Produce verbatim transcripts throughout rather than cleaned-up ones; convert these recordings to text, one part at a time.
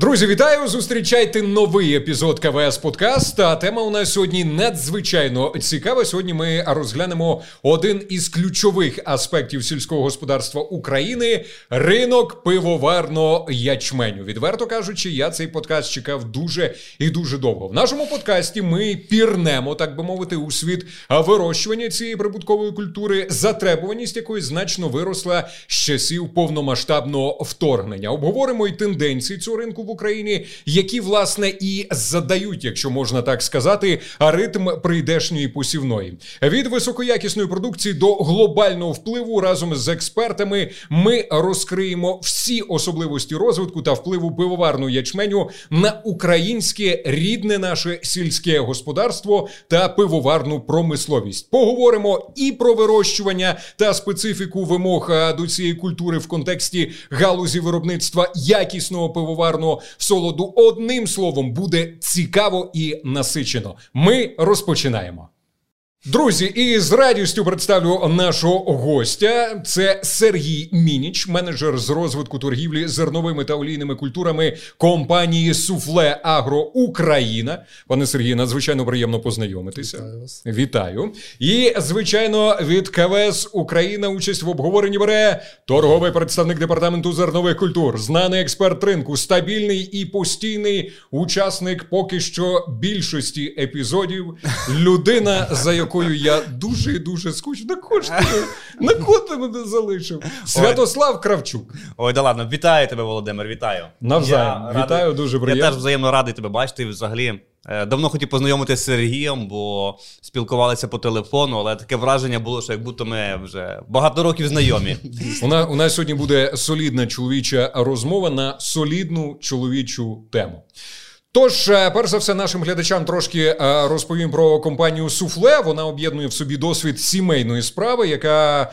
Друзі, вітаю! Зустрічайте новий епізод КВС-подкаст. А тема у нас сьогодні надзвичайно цікава. Сьогодні ми розглянемо один із ключових аспектів сільського господарства України – ринок пивоварно-ячменю. Відверто кажучи, я цей подкаст чекав дуже і дуже довго. В нашому подкасті ми пірнемо, так би мовити, у світ вирощування цієї прибуткової культури, затребуваність якої значно виросла з часів повномасштабного вторгнення. Обговоримо і тенденції цього ринку в Україні, які, власне, і задають, якщо можна так сказати, ритм прийдешньої посівної. Від високоякісної продукції до глобального впливу разом з експертами ми розкриємо всі особливості розвитку та впливу пивоварного ячменю на українське рідне наше сільське господарство та пивоварну промисловість. Поговоримо і про вирощування та специфіку вимог до цієї культури в контексті галузі виробництва якісного пивоварного солоду. Одним словом, буде цікаво і насичено. Ми розпочинаємо. Друзі, і з радістю представлю нашого гостя. Це Сергій Мініч, менеджер з розвитку торгівлі зерновими та олійними культурами компанії «Суффле Агро Україна». Пане Сергію, надзвичайно приємно познайомитися. Вітаю вас. Вітаю. І, звичайно, від КВС «Україна» участь в обговоренні бере торговий представник департаменту зернових культур, знаний експерт ринку, стабільний і постійний учасник поки що більшості епізодів, людина, за якою якою я дуже і дуже скучу. На кошти, на кошти мене залишив. Святослав Кравчук. Ой, да ладно. Вітаю тебе, Володимир, вітаю. Навзаєм. Я вітаю, радий, дуже приємно. Я теж взаємно радий тебе бачити. Взагалі, давно хотів познайомитися з Сергієм, бо спілкувалися по телефону, але таке враження було, що як будто ми вже багато років знайомі. У нас, у нас сьогодні буде солідна чоловіча розмова на солідну чоловічу тему. Тож, перш за все, нашим глядачам трошки розповім про компанію «Суффле». Вона об'єднує в собі досвід сімейної справи, яка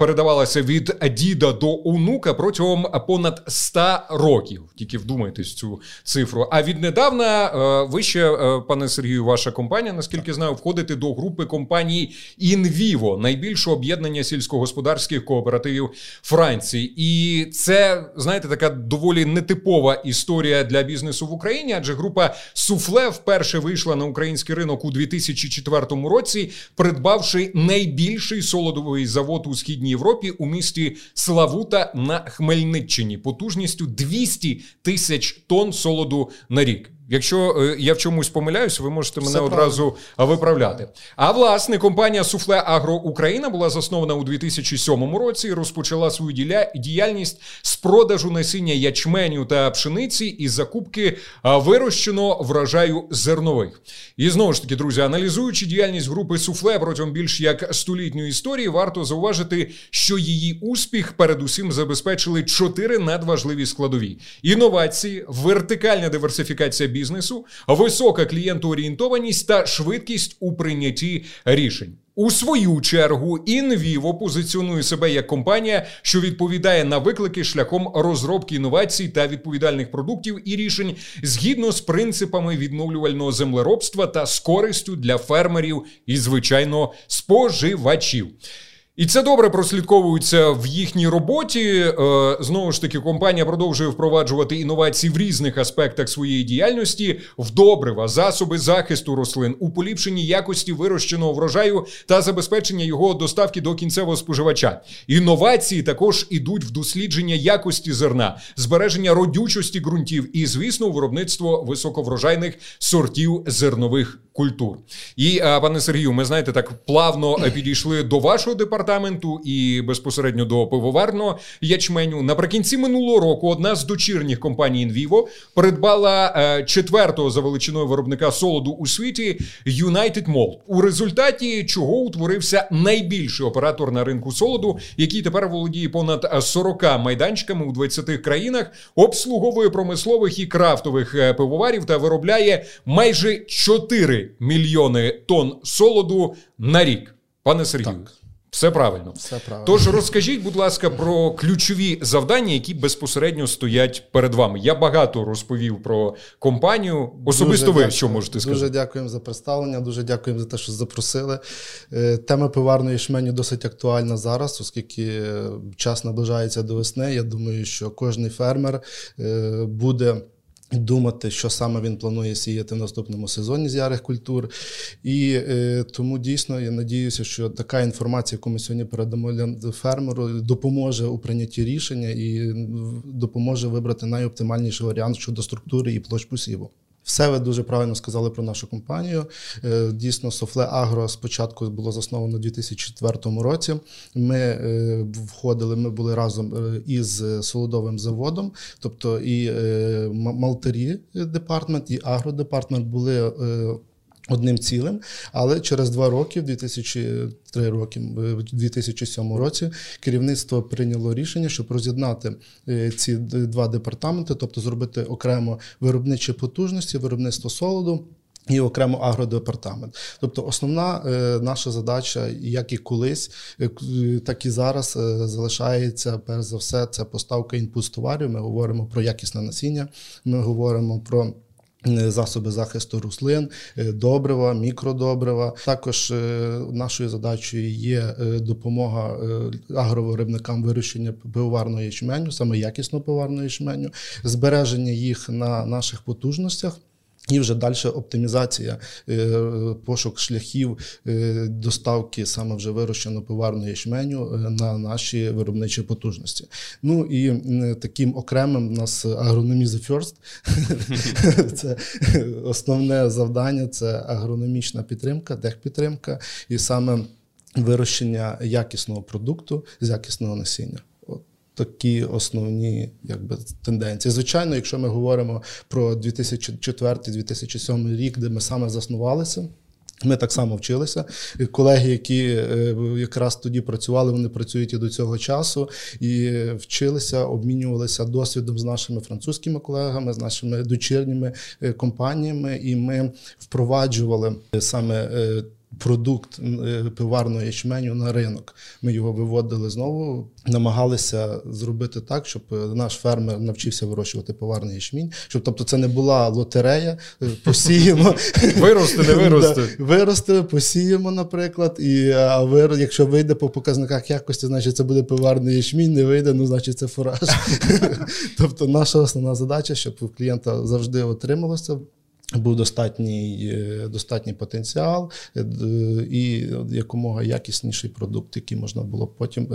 передавалася від діда до онука протягом понад сто років. Тільки вдумайтесь цю цифру. А віднедавна ви ще, пане Сергію, ваша компанія, наскільки знаю, входите до групи компаній «Інвіво», найбільшого об'єднання сільськогосподарських кооперативів Франції. І це, знаєте, така доволі нетипова історія для бізнесу в Україні, адже група «Суффле» вперше вийшла на український ринок у дві тисячі четвертому році, придбавши найбільший солодовий завод у Східній Європі у місті Славута на Хмельниччині потужністю двісті тисяч тонн солоду на рік. Якщо я в чомусь помиляюсь, ви можете мене одразу виправляти. А власне, компанія «Суффле Агро Україна» була заснована у дві тисячі сьомому році і розпочала свою діяльність з продажу насіння ячменю та пшениці і закупки вирощеного врожаю зернових. І знову ж таки, друзі, аналізуючи діяльність групи «Суффле» протягом більш як столітньої історії, варто зауважити, що її успіх передусім забезпечили чотири надважливі складові: інновації, вертикальна диверсифікація бізнесу, висока клієнтоорієнтованість та швидкість у прийнятті рішень. У свою чергу, Інвіво позиціонує себе як компанія, що відповідає на виклики шляхом розробки інновацій та відповідальних продуктів і рішень згідно з принципами відновлювального землеробства та з користю для фермерів і, звичайно, споживачів. І це добре прослідковується в їхній роботі. Знову ж таки, компанія продовжує впроваджувати інновації в різних аспектах своєї діяльності: в добрива, засоби захисту рослин, у поліпшенні якості вирощеного врожаю та забезпечення його доставки до кінцевого споживача. Інновації також ідуть в дослідження якості зерна, збереження родючості ґрунтів і, звісно, виробництво високоврожайних сортів зернових культур. І, пане Сергію, ми, знаєте, так плавно підійшли до вашого департаменту і безпосередньо до пивоварного ячменю. Наприкінці минулого року одна з дочірніх компаній «Інвіво» придбала четвертого за величиною виробника солоду у світі «Юнайтед Молт», у результаті чого утворився найбільший оператор на ринку солоду, який тепер володіє понад сорока майданчиками у двадцяти країнах, обслуговує промислових і крафтових пивоварів та виробляє майже чотири мільйони тонн солоду на рік. Пане Сергію, так. Все правильно. Все правильно. Тож розкажіть, будь ласка, про ключові завдання, які безпосередньо стоять перед вами. Я багато розповів про компанію. Особисто дуже ви, що можете сказати? Дуже дякуємо за представлення, дуже дякуємо за те, що запросили. Тема пивоварного ячменю досить актуальна зараз, оскільки час наближається до весни. Я думаю, що кожен фермер буде думати, що саме він планує сіяти в наступному сезоні з ярих культур. І е, тому дійсно я надіюся, що така інформація, яку ми сьогодні передамо фермеру, допоможе у прийнятті рішення і допоможе вибрати найоптимальніший варіант щодо структури і площ посіву. Все ви дуже правильно сказали про нашу компанію. Дійсно, Суффле Агро спочатку було засновано у дві тисячі четвертому році. Ми входили, ми були разом із солодовим заводом, тобто і малтері департмент, і агродепартмент були одним цілим, але через два роки, в дві тисячі третьому роки, в дві тисячі сьомому році, керівництво прийняло рішення, щоб роз'єднати ці два департаменти, тобто зробити окремо виробничі потужності, виробництво солоду і окремо агродепартамент. Тобто основна е, наша задача, як і колись, е, так і зараз е, залишається, перш за все, це поставка інпут-товарів. Ми говоримо про якісне насіння, ми говоримо про засоби захисту рослин, добрива, мікродобрива. Також нашою задачею є допомога агровиробникам вирощення пивоварної ячменю, саме якісно пивоварної ячменю, збереження їх на наших потужностях. І вже далі оптимізація, пошук шляхів доставки саме вже вирощеного пивоварного ячменю на наші виробничі потужності. Ну і таким окремим у нас агрономі the first. Це основне завдання – це агрономічна підтримка, техпідтримка і саме вирощення якісного продукту з якісного насіння. Такі основні якби тенденції. Звичайно, якщо ми говоримо про дві тисячі четвертий - дві тисячі сьомий рік, де ми саме заснувалися, ми так само вчилися. Колеги, які якраз тоді працювали, вони працюють і до цього часу, і вчилися, обмінювалися досвідом з нашими французькими колегами, з нашими дочірніми компаніями, і ми впроваджували саме продукт пивоварного ячменю на ринок. Ми його виводили знову, намагалися зробити так, щоб наш фермер навчився вирощувати пивоварний ячмінь. Щоб, тобто це не була лотерея, посіємо. Вирости, не вирости. Вирости, посіємо, наприклад, і а вир... якщо вийде по показниках якості, значить це буде пивоварний ячмінь, не вийде, ну значить це фураж. Тобто наша основна задача, щоб у клієнта завжди отрималося, був достатній, достатній потенціал і якомога якісніший продукт, який можна було потім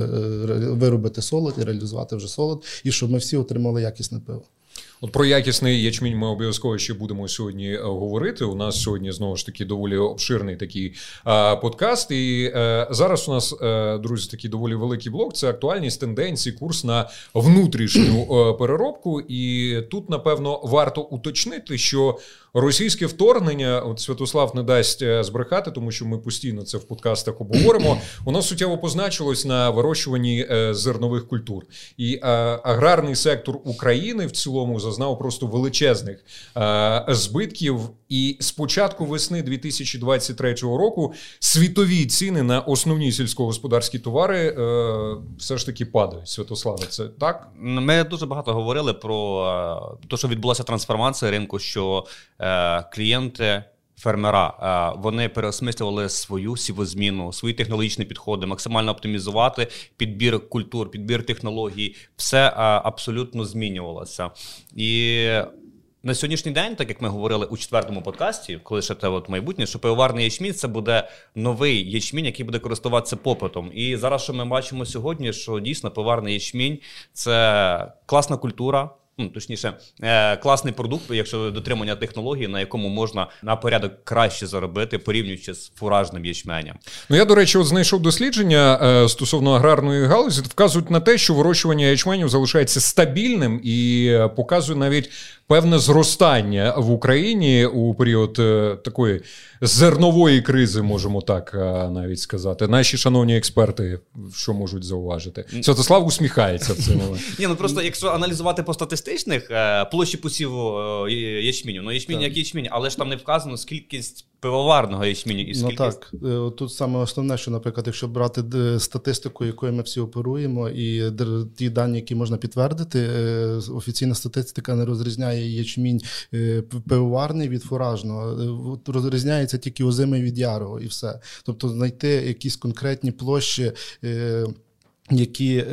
виробити солод і реалізувати вже солод, і щоб ми всі отримали якісне пиво. От про якісний ячмінь ми обов'язково ще будемо сьогодні говорити. У нас сьогодні, знову ж таки, доволі обширний такий а, подкаст. І а, зараз у нас, а, друзі, такий доволі великий блок. Це актуальність, тенденції, курс на внутрішню а, переробку. І тут, напевно, варто уточнити, що російське вторгнення, от Святослав не дасть збрехати, тому що ми постійно це в подкастах обговоримо, воно суттєво позначилось на вирощуванні а, зернових культур. І а, аграрний сектор України в цілому зазнав просто величезних е- збитків. І з початку весни дві тисячі двадцять третього року світові ціни на основні сільськогосподарські товари е- все ж таки падають. Святославе, це так? Ми дуже багато говорили про те, що відбулася трансформація ринку, що е- клієнти, фермера, вони переосмислювали свою сівозміну, свої технологічні підходи, максимально оптимізувати підбір культур, підбір технологій. Все абсолютно змінювалося. І на сьогоднішній день, так як ми говорили у четвертому подкасті, коли ще те от майбутнє, що пивоварний ячмінь – це буде новий ячмінь, який буде користуватися попитом. І зараз, що ми бачимо сьогодні, що дійсно пивоварний ячмінь – це класна культура, ну, точніше, класний продукт, якщо дотримання технології, на якому можна на порядок краще заробити, порівнюючи з фуражним ячменем. Ну, я, до речі, от знайшов дослідження стосовно аграрної галузі, вказують на те, що вирощування ячменів залишається стабільним і показує навіть певне зростання в Україні у період такої зернової кризи, можемо так навіть сказати. Наші шановні експерти, що можуть зауважити? Святослав усміхається в цьому. Ні, ну просто якщо аналізувати по статистиці, площі посіву ячміню. Ну, ячмінь як ячмінь, але ж там не вказано, скільки пивоварного ячміню і скільки. Ну так, тут саме основне, що, наприклад, якщо брати статистику, якою ми всі оперуємо, і ті дані, які можна підтвердити, офіційна статистика не розрізняє ячмінь пивоварний від фуражного. Розрізняється тільки озимий від ярого і все. Тобто знайти якісь конкретні площі які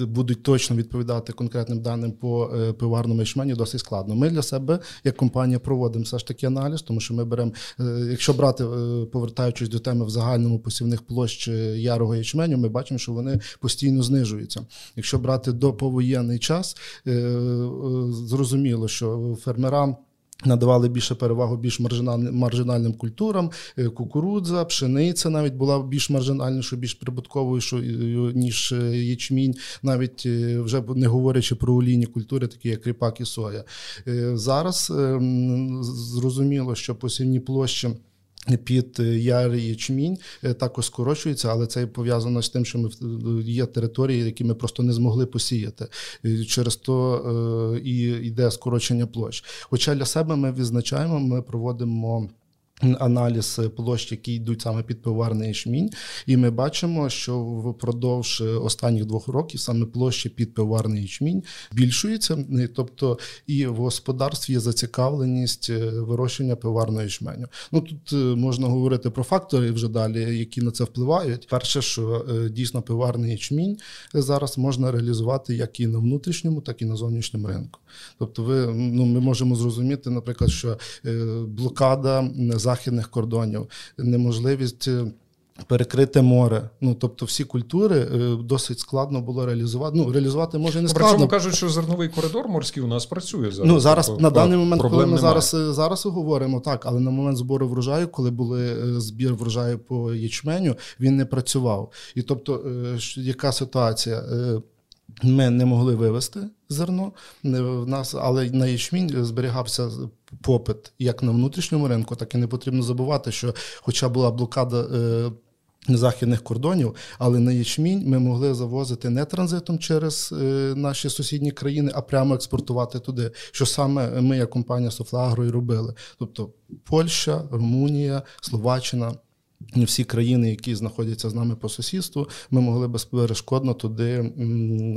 будуть точно відповідати конкретним даним по пиварному ячменю, досить складно. Ми для себе, як компанія, проводимо все ж таки аналіз, тому що ми беремо, якщо брати, повертаючись до теми в загальному посівних площ ярого ячменю, ми бачимо, що вони постійно знижуються. Якщо брати до повоєнний час, зрозуміло, що фермерам надавали більше перевагу більш маржинальним культурам, кукурудза, пшениця навіть була більш маржинальнішою, більш прибутковою, ніж ячмінь, навіть вже не говорячи про олійні культури, такі як ріпак і соя. Зараз зрозуміло, що посівні площі під ярий ячмінь також скорочується, але це пов'язано з тим, що ми, є території, які ми просто не змогли посіяти. Через то і йде скорочення площ. Хоча для себе ми визначаємо, ми проводимо аналіз площ, які йдуть саме під пиварний ячмінь, і ми бачимо, що впродовж останніх двох років саме площі під пиварний ячмінь збільшуються, тобто і в господарстві є зацікавленість вирощування пиварного ячменю. Ну, тут можна говорити про фактори вже далі, які на це впливають. Перше, що дійсно пиварний ячмінь зараз можна реалізувати як і на внутрішньому, так і на зовнішньому ринку. Тобто ви, ну, ми можемо зрозуміти, наприклад, що блокада західних кордонів, неможливість перекрите море. Ну, тобто всі культури досить складно було реалізувати. Ну, реалізувати може не складно. Причому кажуть, що зерновий коридор морський у нас працює зараз. Ну, зараз, тобто, на даний момент, коли ми зараз, зараз говоримо, так, але на момент збору врожаю, коли були збір врожаю по ячменю, він не працював. І тобто, яка ситуація? Ми не могли вивезти зерно, в нас, але на ячмінь зберігався попит як на внутрішньому ринку, так і не потрібно забувати, що хоча була блокада західних кордонів, але на ячмінь ми могли завозити не транзитом через наші сусідні країни, а прямо експортувати туди, що саме ми як компанія «Суффле Агро» і робили. Тобто Польща, Румунія, Словаччина, всі країни, які знаходяться з нами по сусідству, ми могли безперешкодно туди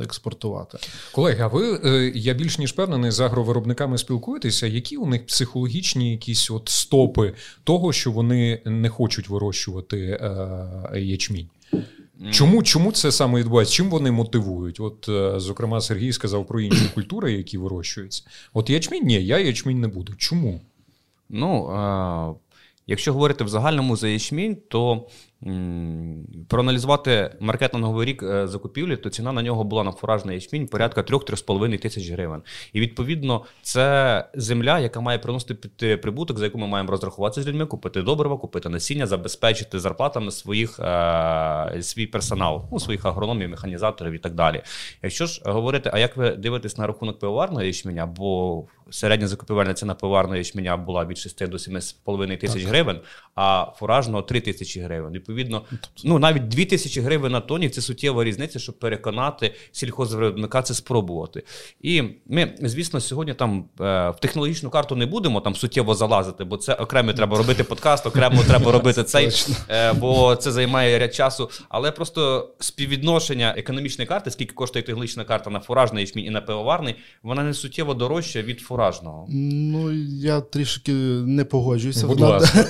експортувати. Колеги, а ви, я більш ніж певнений, з агровиробниками спілкуєтеся, які у них психологічні якісь от стопи того, що вони не хочуть вирощувати ячмінь? Чому, чому це саме відбувається? Чим вони мотивують? От, зокрема, Сергій сказав про інші культури, які вирощуються. От ячмінь? Ні, я ячмінь не буду. Чому? Ну, а... Якщо говорити в загальному за ячмінь, то м, проаналізувати маркетинговий рік закупівлі, то ціна на нього була на фуражний ячмінь порядка три-три з половиною тисяч гривень. І відповідно це земля, яка має приносити прибуток, за яку ми маємо розрахуватися з людьми, купити добрива, купити насіння, забезпечити зарплатами своїх, е, свій персонал, ну, своїх агрономів, механізаторів і так далі. Якщо ж говорити, а як ви дивитесь на рахунок пивоварного ячменя, бо середня закупівельна ціна пивоварного ячменя була від шести до семи з половиною тисяч гривень, а фуражного три тисячі гривень. Відповідно, ну навіть дві тисячі гривень на тоні – це суттєва різниця, щоб переконати сільхозвиробника це спробувати. І ми, звісно, сьогодні там в технологічну карту не будемо там суттєво залазити, бо це окремо треба робити подкаст, окремо треба робити цей, бо це займає ряд часу. Але просто співвідношення економічної карти, скільки коштує технологічна карта на фуражний ячмінь і на пивоварний, вона не суттєво дорожча від фуражного. Ну, я трішки не погоджуюсь. Будь ласка.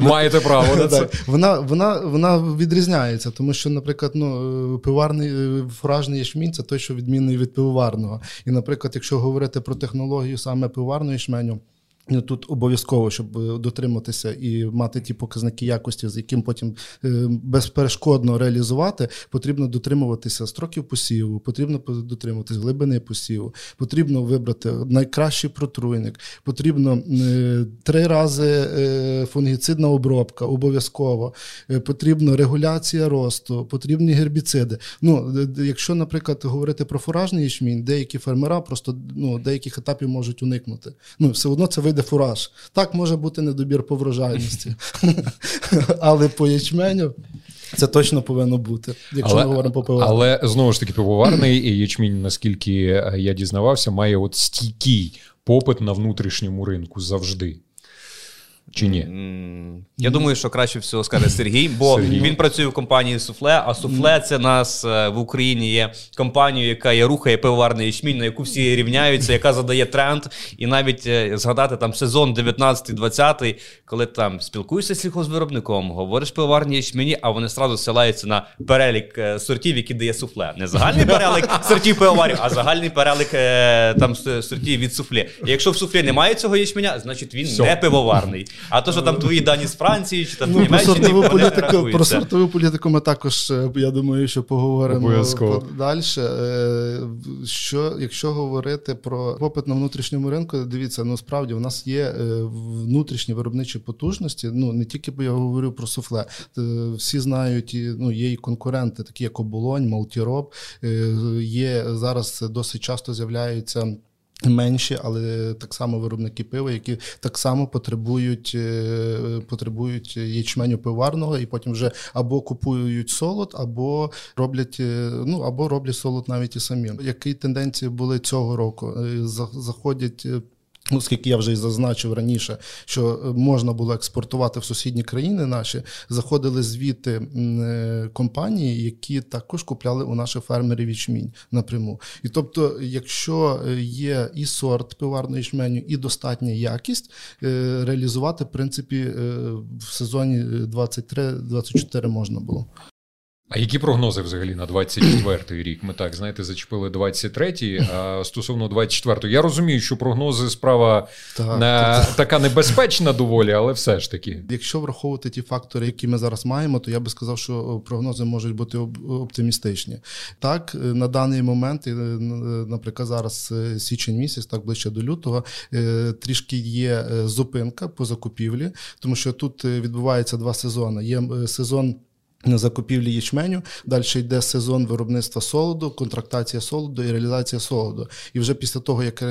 Маєте право на це. Вона, вона, вона відрізняється, тому що, наприклад, ну, пивоварний, фуражний ячмінь – це той, що відмінний від пивоварного. І, наприклад, якщо говорити про технологію саме пивоварного ячменю, тут обов'язково, щоб дотриматися і мати ті показники якості, з яким потім безперешкодно реалізувати, потрібно дотримуватися строків посіву, потрібно дотримуватися глибини посіву, потрібно вибрати найкращий протруйник, потрібно три рази фунгіцидна обробка, обов'язково, потрібна регуляція росту, потрібні гербіциди. Ну, якщо, наприклад, говорити про фуражний ячмінь, деякі фермера просто, ну, деяких етапів можуть уникнути. Ну, все одно це вийде фураж. Так може бути недобір по врожайності. Але по ячменю це точно повинно бути, якщо але, ми говоримо по пивоварному. Але, знову ж таки, пивоварний ячмінь, наскільки я дізнавався, має от стійкий попит на внутрішньому ринку завжди. Чи ні? Я думаю, що краще всього скаже Сергій, бо Сергій. він працює в компанії Суффле, а Суффле – це нас в Україні є компанією, яка є рухає пивоварний ячмінь, на яку всі рівняються, яка задає тренд. І навіть згадати там сезон дев'ятнадцятий-двадцятий, коли там спілкуєшся з сільхозвиробником, говориш пивоварні ячміні, а вони одразу силаються на перелік сортів, які дає Суффле. Не загальний перелік сортів пивоварів, а загальний перелік там сортів від Суффле. І якщо в Суффле немає цього ячменя, значить він Все. не пивоварний. А то, що там твої дані з Франції, чи там ну, Німеччини, вони рахуються. Про сортову політику ми також, я думаю, що поговоримо далі. Що, якщо говорити про попит на внутрішньому ринку, дивіться, ну справді, в нас є внутрішні виробничі потужності, ну не тільки, бо я говорю про Суффле. Всі знають, ну є і конкуренти, такі як Оболонь, Мальтіроп, є зараз досить часто з'являються менші, але так само виробники пива, які так само потребують, потребують ячменю пиварного, і потім вже або купують солод, або роблять, ну, або роблять солод навіть і самі. Які тенденції були цього року? Заходять, оскільки я вже і зазначив раніше, що можна було експортувати в сусідні країни наші, заходили звідти компанії, які також купляли у наших фермерів ячмінь напряму. І тобто, якщо є і сорт пиварного ячменю, і достатня якість, реалізувати, в принципі, в сезоні двадцять три двадцять чотири можна було. А які прогнози взагалі на двадцять четвертий рік? Ми так, знаєте, зачепили двадцять третій, а стосовно двадцять четвертого. Я розумію, що прогнози справа так, на... так. така небезпечна доволі, але все ж таки. Якщо враховувати ті фактори, які ми зараз маємо, то я би сказав, що прогнози можуть бути оптимістичні. Так, на даний момент, наприклад, зараз січень місяць, так ближче до лютого, трішки є зупинка по закупівлі, тому що тут відбувається два сезони. Є сезон закупівлі ячменю, далі йде сезон виробництва солоду, контрактація солоду і реалізація солоду. І вже після того, як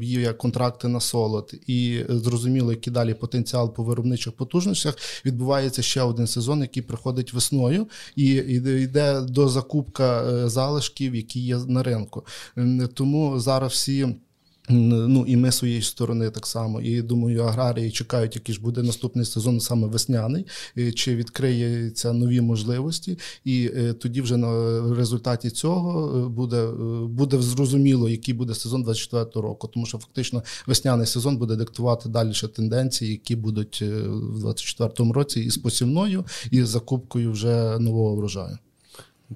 є контракти на солод і зрозуміло, який далі потенціал по виробничих потужностях, відбувається ще один сезон, який приходить весною і йде до закупка залишків, які є на ринку. Тому зараз всі... Ну і ми з своєї сторони так само. І думаю, аграрії чекають, який ж буде наступний сезон, саме весняний, чи відкриються нові можливості. І тоді вже на результаті цього буде, буде зрозуміло, який буде сезон двадцять четвертого року. Тому що фактично весняний сезон буде диктувати далі тенденції, які будуть в двадцять четвертому році і з посівною, і з закупкою вже нового врожаю.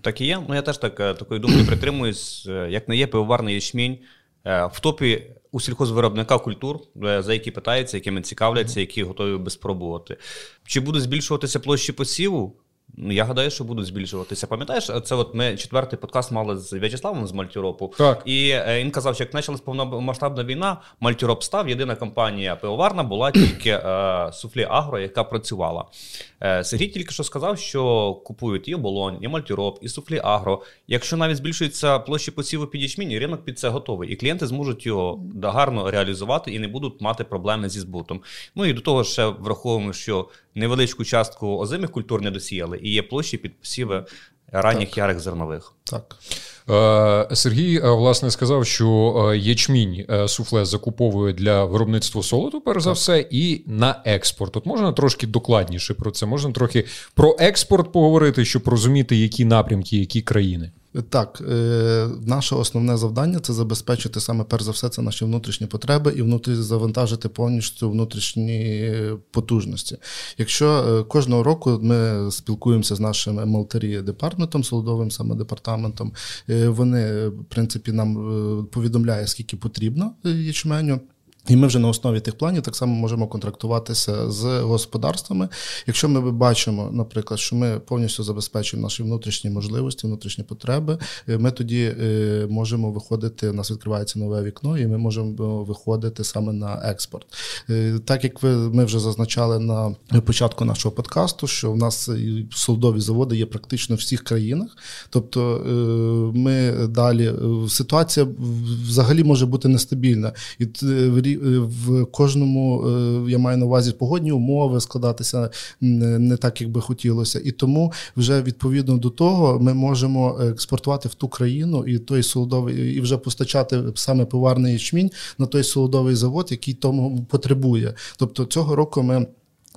Так і є. Ну я теж так такої думки притримуюсь. Як не є пивоварний ячмінь, в топі у сільхозвиробника культур, за які питаються, якими цікавляться, які готові би спробувати. Чи будуть збільшуватися площі посіву? Я гадаю, що будуть збільшуватися. Пам'ятаєш, це от ми четвертий подкаст мали з В'ячеславом з Мальтіропу. Так. І він казав, що як почалась повномасштабна війна, Мальтіроп став, єдина компанія пивоварна була тільки е, Суффле Агро, яка працювала. Е, Сергій тільки що сказав, що купують і Оболонь, і Мальтіроп, і Суффле Агро. Якщо навіть збільшується площі посіву під ячмінь, ринок під це готовий. І клієнти зможуть його гарно реалізувати і не будуть мати проблеми зі збутом. Ну і до того ще враховуємо, що невеличку частку озимих культур не досіяли, і є площі під посіви ранніх так. ярих зернових. Так. Сергій, власне, сказав, що ячмінь Суффле закуповує для виробництва солоду, перш за все, і на експорт. От можна трошки докладніше про це? Можна трохи про експорт поговорити, щоб розуміти, які напрямки, які країни? Так, е, наше основне завдання – це забезпечити саме, перш за все, це наші внутрішні потреби і внутрі завантажити повністю внутрішні потужності. Якщо кожного року ми спілкуємося з нашим молтері-департаментом, солодовим саме департаментом, е, вони, в принципі, нам повідомляє, скільки потрібно ячменю. І ми вже на основі тих планів так само можемо контрактуватися з господарствами. Якщо ми бачимо, наприклад, що ми повністю забезпечуємо наші внутрішні можливості, внутрішні потреби, ми тоді можемо виходити, у нас відкривається нове вікно, і ми можемо виходити саме на експорт. Так як ви, ми вже зазначали на початку нашого подкасту, що в нас солодові заводи є практично в всіх країнах. Тобто ми далі, ситуація взагалі може бути нестабільна. І в кожному, я маю на увазі, погодні умови складатися не так, як би хотілося. І тому вже відповідно до того ми можемо експортувати в ту країну і той солодовий, і вже постачати саме пиварний ячмінь на той солодовий завод, який тому потребує. Тобто цього року ми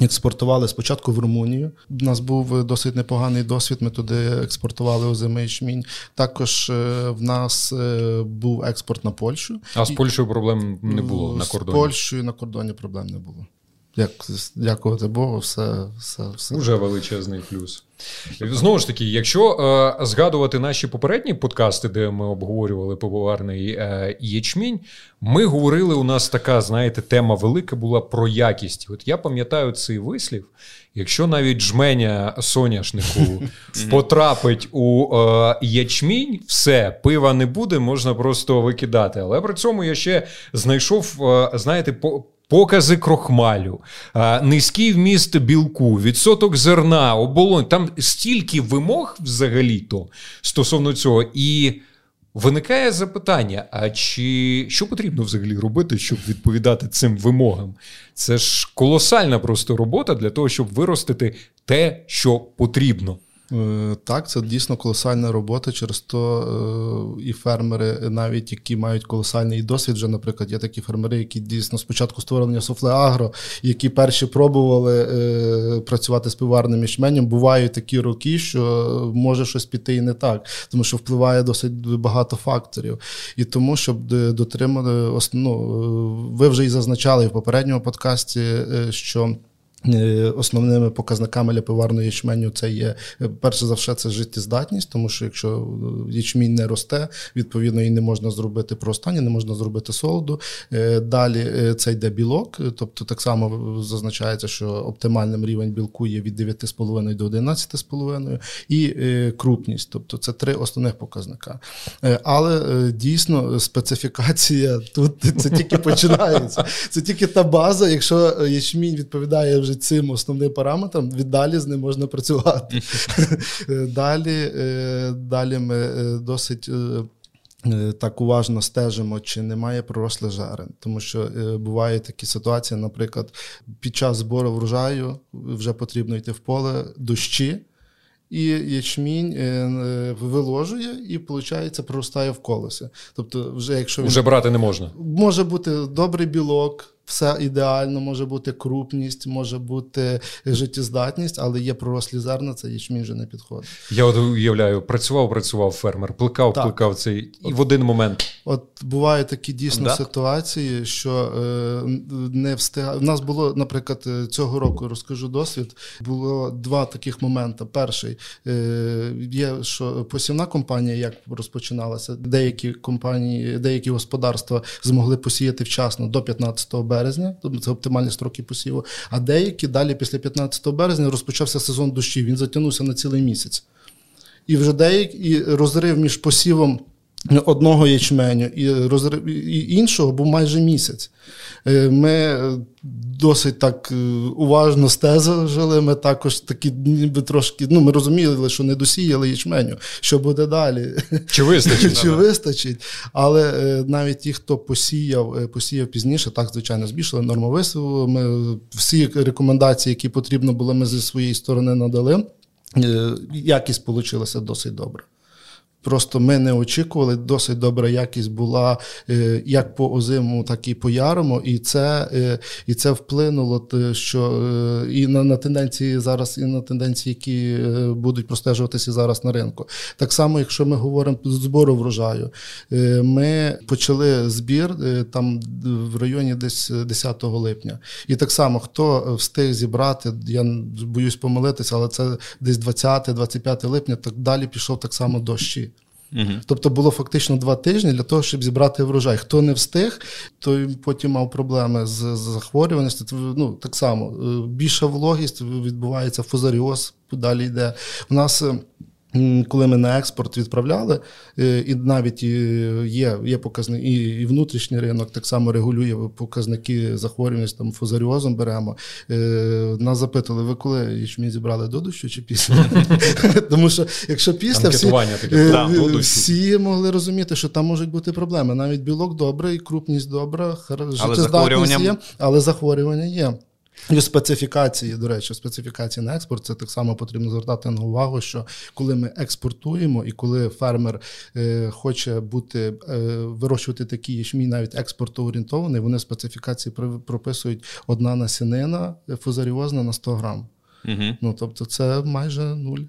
експортували спочатку в Румунію. У нас був досить непоганий досвід, ми туди експортували озимий ячмінь. Також в нас був експорт на Польщу. А з Польщею проблем не було на кордоні? З Польщею на кордоні проблем не було. Як, дякувати Богу, все, все, все. Уже величезний плюс. Знову ж таки, якщо е, згадувати наші попередні подкасти, де ми обговорювали пивоварний е, ячмінь, ми говорили, у нас така, знаєте, тема велика була про якість. От я пам'ятаю цей вислів, якщо навіть жменя соняшнику потрапить у е, ячмінь, все, пива не буде, можна просто викидати. Але при цьому я ще знайшов, е, знаєте, по... покази крохмалю, низький вміст білку, відсоток зерна, оболонь. Там стільки вимог взагалі-то стосовно цього. І виникає запитання, а чи що потрібно взагалі робити, щоб відповідати цим вимогам? Це ж колосальна просто робота для того, щоб виростити те, що потрібно. Так, це дійсно колосальна робота, через то і фермери, навіть які мають колосальний досвід вже, наприклад, є такі фермери, які дійсно спочатку створення Суффле Агро, які перші пробували е, працювати з пивоварним ячменем, бувають такі роки, що може щось піти і не так, тому що впливає досить багато факторів. І тому, щоб дотримати, ну, ви вже і зазначали в попередньому подкасті, що основними показниками для пивоварного ячменю це є, перш за все, це життєздатність, тому що якщо ячмінь не росте, відповідно, її не можна зробити проростання, не можна зробити солоду. Далі це йде білок, тобто так само зазначається, що оптимальним рівень білку є від дев'ять цілих п'ять десятих до одинадцять цілих п'ять десятих і крупність, тобто це три основних показника. Але дійсно специфікація тут, це тільки починається, це тільки та база, якщо ячмінь відповідає вже цим основним параметрам, віддалі з ним можна працювати. Далі, далі ми досить так уважно стежимо, чи немає пророслих жерен. Тому що бувають такі ситуації, наприклад, під час збору врожаю вже потрібно йти в поле, дощі, і ячмінь виложує, і, виходить, проростає в колосі. Тобто, вже якщо він... Уже брати не можна. Може бути добрий білок, все ідеально, може бути крупність, може бути життєздатність, але є пророслі зерна, це ячмінь вже не підходить. Я от уявляю, працював, працював фермер, плекав, так. плекав цей, і от, в один момент. От бувають такі дійсно так? ситуації, що е, не встигає. У нас було, наприклад, цього року, розкажу досвід, було два таких моменти. Перший, е, є, що посівна компанія, як розпочиналася, деякі компанії, деякі господарства змогли посіяти вчасно, до п'ятнадцятого березня, тобто це оптимальні строки посіву, а деякі далі після п'ятнадцятого березня розпочався сезон дощів, він затягнувся на цілий місяць. І вже деякі, і розрив між посівом одного ячменю і, розрив, і іншого був майже місяць. Ми досить так уважно стежили, ми також такі ніби трошки, ну ми розуміли, що не досіяли ячменю, що буде далі. Чи вистачить? Чи вистачить, але навіть ті, хто посіяв, посіяв пізніше, так, звичайно, збільшили норму висіву, ми всі рекомендації, які потрібно було, ми зі своєї сторони надали, якість получилася досить добре. Просто ми не очікували, досить добра якість була як по озиму, так і по ярому, і це, і це вплинуло, що і на, на тенденції зараз, і на тенденції, які будуть простежуватися зараз на ринку. Так само, якщо ми говоримо про збору врожаю, ми почали збір там в районі десь десятого липня. І так само, хто встиг зібрати, я боюсь помилитися, але це десь двадцятого - двадцять п'ятого липня, так далі пішов так само дощі. Угу. Тобто було фактично два тижні для того, щоб зібрати врожай. Хто не встиг, той потім мав проблеми з, з захворюваністю. Ну, так само, більша вологість, відбувається фузаріоз, далі йде. У нас, коли ми на експорт відправляли, і навіть є, є показник, і внутрішній ринок так само регулює показники захворюваності, там фузаріозом беремо. Нас запитали, ви коли ячмінь зібрали, до дощу чи після? Тому що якщо після, всі могли розуміти, що там можуть бути проблеми. Навіть білок добрий, крупність добра, життєздатність є, але захворювання є. І в специфікації, до речі, в специфікації на експорт, це так само потрібно звертати на увагу, що коли ми експортуємо і коли фермер е, хоче бути, е, вирощувати такі ячмінь, навіть експортоорієнтований, вони в специфікації прописують одна насінина фузаріозна на сто грам. Угу. Ну, тобто це майже нуль.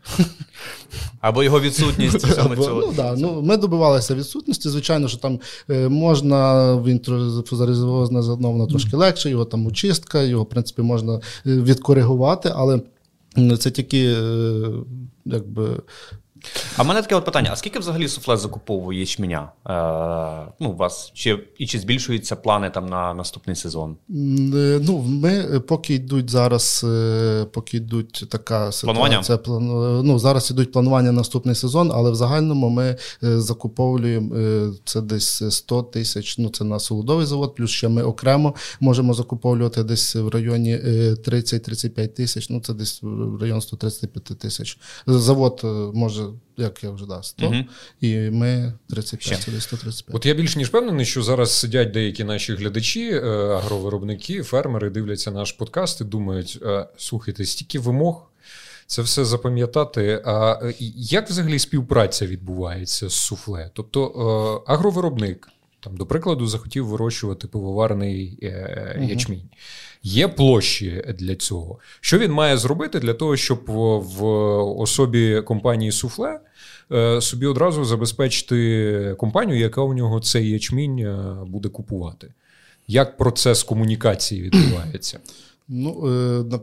Або його відсутність. Або, цього. Ну, да, ну, ми добивалися відсутності. Звичайно, що там е, можна, він фузаріозне зерно, воно трошки легше, його там очистка, його, в принципі, можна відкоригувати, але це тільки, е, якби... А в мене таке от питання, а скільки взагалі Суффле закуповує ячменя? Е, ну, у вас чи, і чи збільшуються плани там на наступний сезон? Ну, ми поки йдуть зараз, поки йдуть така ситуація, планування? Ну, зараз йдуть планування на наступний сезон, але в загальному ми закуповуємо це десь сто тисяч, ну це на солодовий завод, плюс ще ми окремо можемо закуповувати десь в районі тридцять-тридцять п'ять тисяч, ну це десь в район сто тридцять п'ять тисяч. Завод може як я вже дав, сто, угу. І ми тридцять п'ять, сто тридцять п'ять. От я більш ніж впевнений, що зараз сидять деякі наші глядачі, агровиробники, фермери, дивляться наш подкаст і думають, слухайте, стільки вимог, це все запам'ятати. А як взагалі співпраця відбувається з Суффле? Тобто агровиробник, там, до прикладу, захотів вирощувати пивоварний ячмінь. Угу. Є площі для цього. Що він має зробити для того, щоб в особі компанії Суффле собі одразу забезпечити компанію, яка у нього цей ячмінь буде купувати? Як процес комунікації відбувається? Ну, на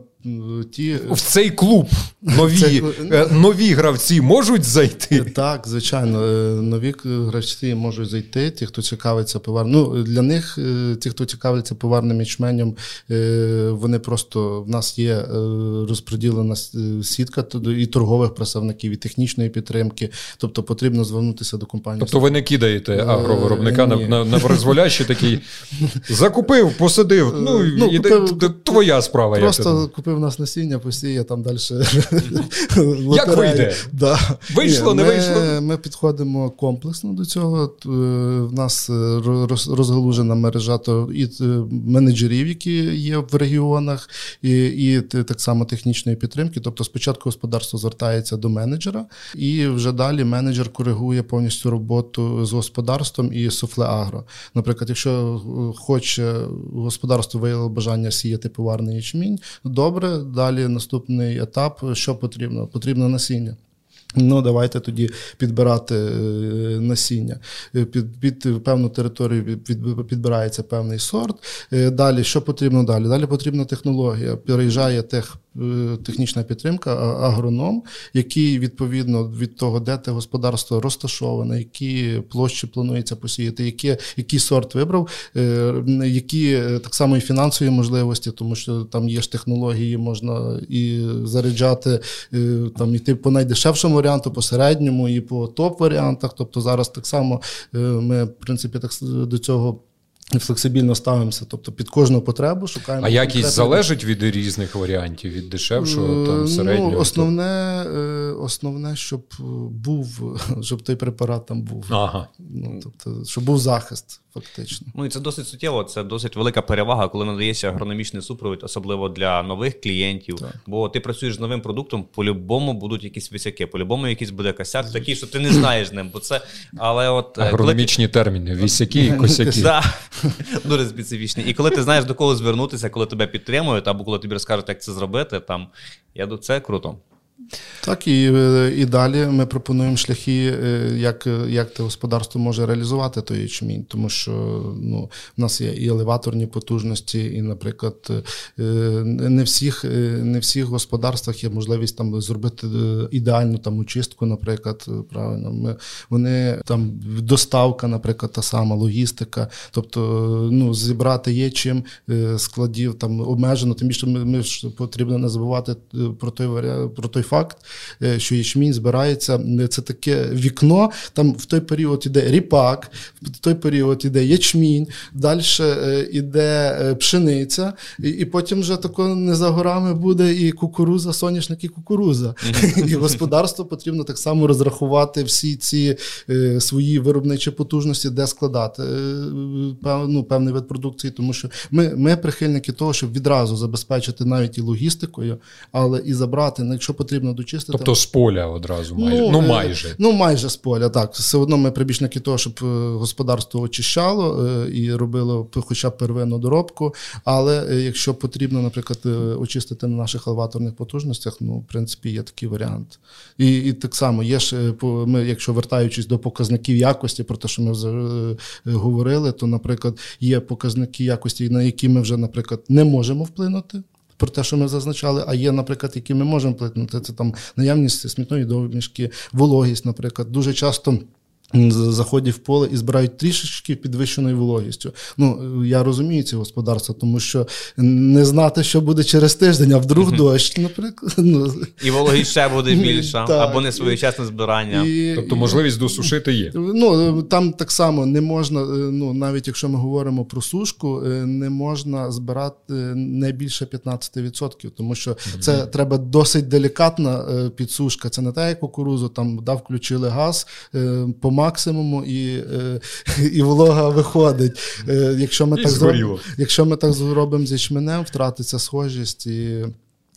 Ті... В цей клуб нові, цей... нові гравці можуть зайти? Так, звичайно, нові гравці можуть зайти, ті, хто цікавиться пиварним. Ну, для них, ті, хто цікавиться пиварним ячменем, вони просто, в нас є розподілена сітка і торгових представників, і технічної підтримки, тобто потрібно звернутися до компанії. Тобто ви не кидаєте агровиробника на, на, на призволяще такий, закупив, посадив, ну, ну і, купив, твоя справа. Просто купив у нас насіння, посіє, там далі лотереї. Як вийде? Да. Вийшло, ми, не вийшло? Ми підходимо комплексно до цього. В нас розгалужена мережа і менеджерів, які є в регіонах, і, і так само технічної підтримки. Тобто спочатку господарство звертається до менеджера, і вже далі менеджер коригує повністю роботу з господарством і Суффле Агро. Наприклад, якщо хоче господарство виявило бажання сіяти пиварний ячмінь, добре. Далі наступний етап, що потрібно? Потрібно насіння. Ну, давайте тоді підбирати насіння. Під, під певну територію підбирається певний сорт. Далі, що потрібно далі? Далі потрібна технологія. Переїжджає тех, технічна підтримка, агроном, який, відповідно, від того, де те господарство розташоване, які площі планується посіяти, які, який сорт вибрав, які так само і фінансові можливості, тому що там є ж технології, можна і заряджати, там, іти по найдешевшому варіанту, по середньому і по топ-варіантах. Тобто зараз так само ми, в принципі, так до цього флексибільно ставимося, тобто під кожну потребу шукаємо. А якість залежить від різних варіантів, від дешевшого, там, середнього? Ну, основне, основне, щоб був, щоб той препарат там був. Ага. Ну, тобто, щоб був захист, фактично. Ну, і це досить суттєво, це досить велика перевага, коли надається агрономічний супровід, особливо для нових клієнтів, так. Бо ти працюєш з новим продуктом, по-любому будуть якісь вісяки, по-любому якийсь буде косяк такий, що ти не знаєш з ним, бо це, але от... Агрономічні коли... терміни, вісяки і косяки. Так. Дуже специфічні. І коли ти знаєш, до кого звернутися, коли тебе підтримують, або коли тобі розкажуть, як це зробити, там, я думаю, це круто. Так, і, і далі ми пропонуємо шляхи, як, як те господарство може реалізувати той ячмінь, тому що ну, в нас є і елеваторні потужності, і, наприклад, не всіх, не всіх господарствах є можливість там зробити ідеальну там очистку, наприклад, правильно. Ми, вони там доставка, наприклад, та сама логістика, тобто ну, зібрати є чим складів там обмежено, тим більше ми, ми ж потрібно не забувати про той варіант, про той факт, факт, що ячмінь збирається, це таке вікно, там в той період іде ріпак, в той період іде ячмінь, далі іде пшениця, і, і потім вже тако не за горами буде і кукурудза, соняшник і кукурудза. І господарство потрібно так само розрахувати всі ці е, свої виробничі потужності, де складати е, пев, ну, певний вид продукції, тому що ми, ми прихильники того, щоб відразу забезпечити навіть і логістикою, але і забрати, якщо потрібно дочистити. Тобто з поля одразу майже? Ну, ну майже. Е, ну майже з поля, так. Все одно ми прибічники того, щоб господарство очищало е, і робило хоча б первинну доробку, але е, якщо потрібно, наприклад, е, очистити на наших елеваторних потужностях, ну, в принципі, є такий варіант. І, і так само, є ж, ми, якщо вертаючись до показників якості, про те, що ми вже говорили, то, наприклад, є показники якості, на які ми вже, наприклад, не можемо вплинути, про те, що ми зазначали, а є, наприклад, які ми можемо вплинути, це там наявність смітної домішки, вологість, наприклад, дуже часто заходять в поле і збирають трішечки підвищеною вологістю. Ну, я розумію ці господарства, тому що не знати, що буде через тиждень, а вдруг дощ, наприклад. Ну. І вологість ще буде більша, так, або не своєчасне збирання. І, тобто можливість і, досушити є. Ну, там так само не можна, ну, навіть якщо ми говоримо про сушку, не можна збирати не більше п'ятнадцять відсотків, тому що це mm-hmm. треба досить делікатна підсушка. Це не та як кукурудзу, там, да, включили газ, по максимуму і, і волога виходить. Якщо ми, так зроб... Якщо ми так зробимо з ячменем, втратиться схожість. І...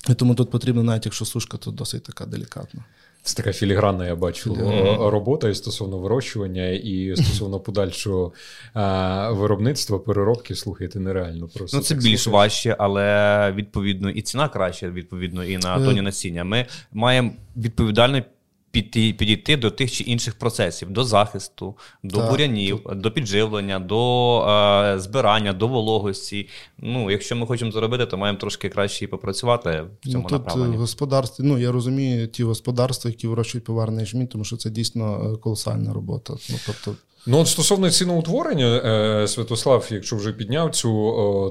і тому тут потрібно, навіть якщо сушка, то досить така делікатна. Це така філігранна, я бачу, Філігран. робота і стосовно вирощування, і стосовно подальшого а, виробництва, переробки, слухайте, нереально. Просто ну, це більш слухає. важче, але відповідно і ціна краща, відповідно, і на тоні насіння. Ми маємо відповідальний Підійти, підійти до тих чи інших процесів, до захисту, до так, бурянів, тут. до підживлення, до е, збирання, до вологості. Ну, якщо ми хочемо заробити, то маємо трошки краще попрацювати в цьому ну, направленні. Господарство, ну, я розумію ті господарства, які вирощують поварний ячмінь, тому що це дійсно колосальна робота. Ну, тобто... Ну, от стосовно ціноутворення, Святослав, якщо вже підняв цю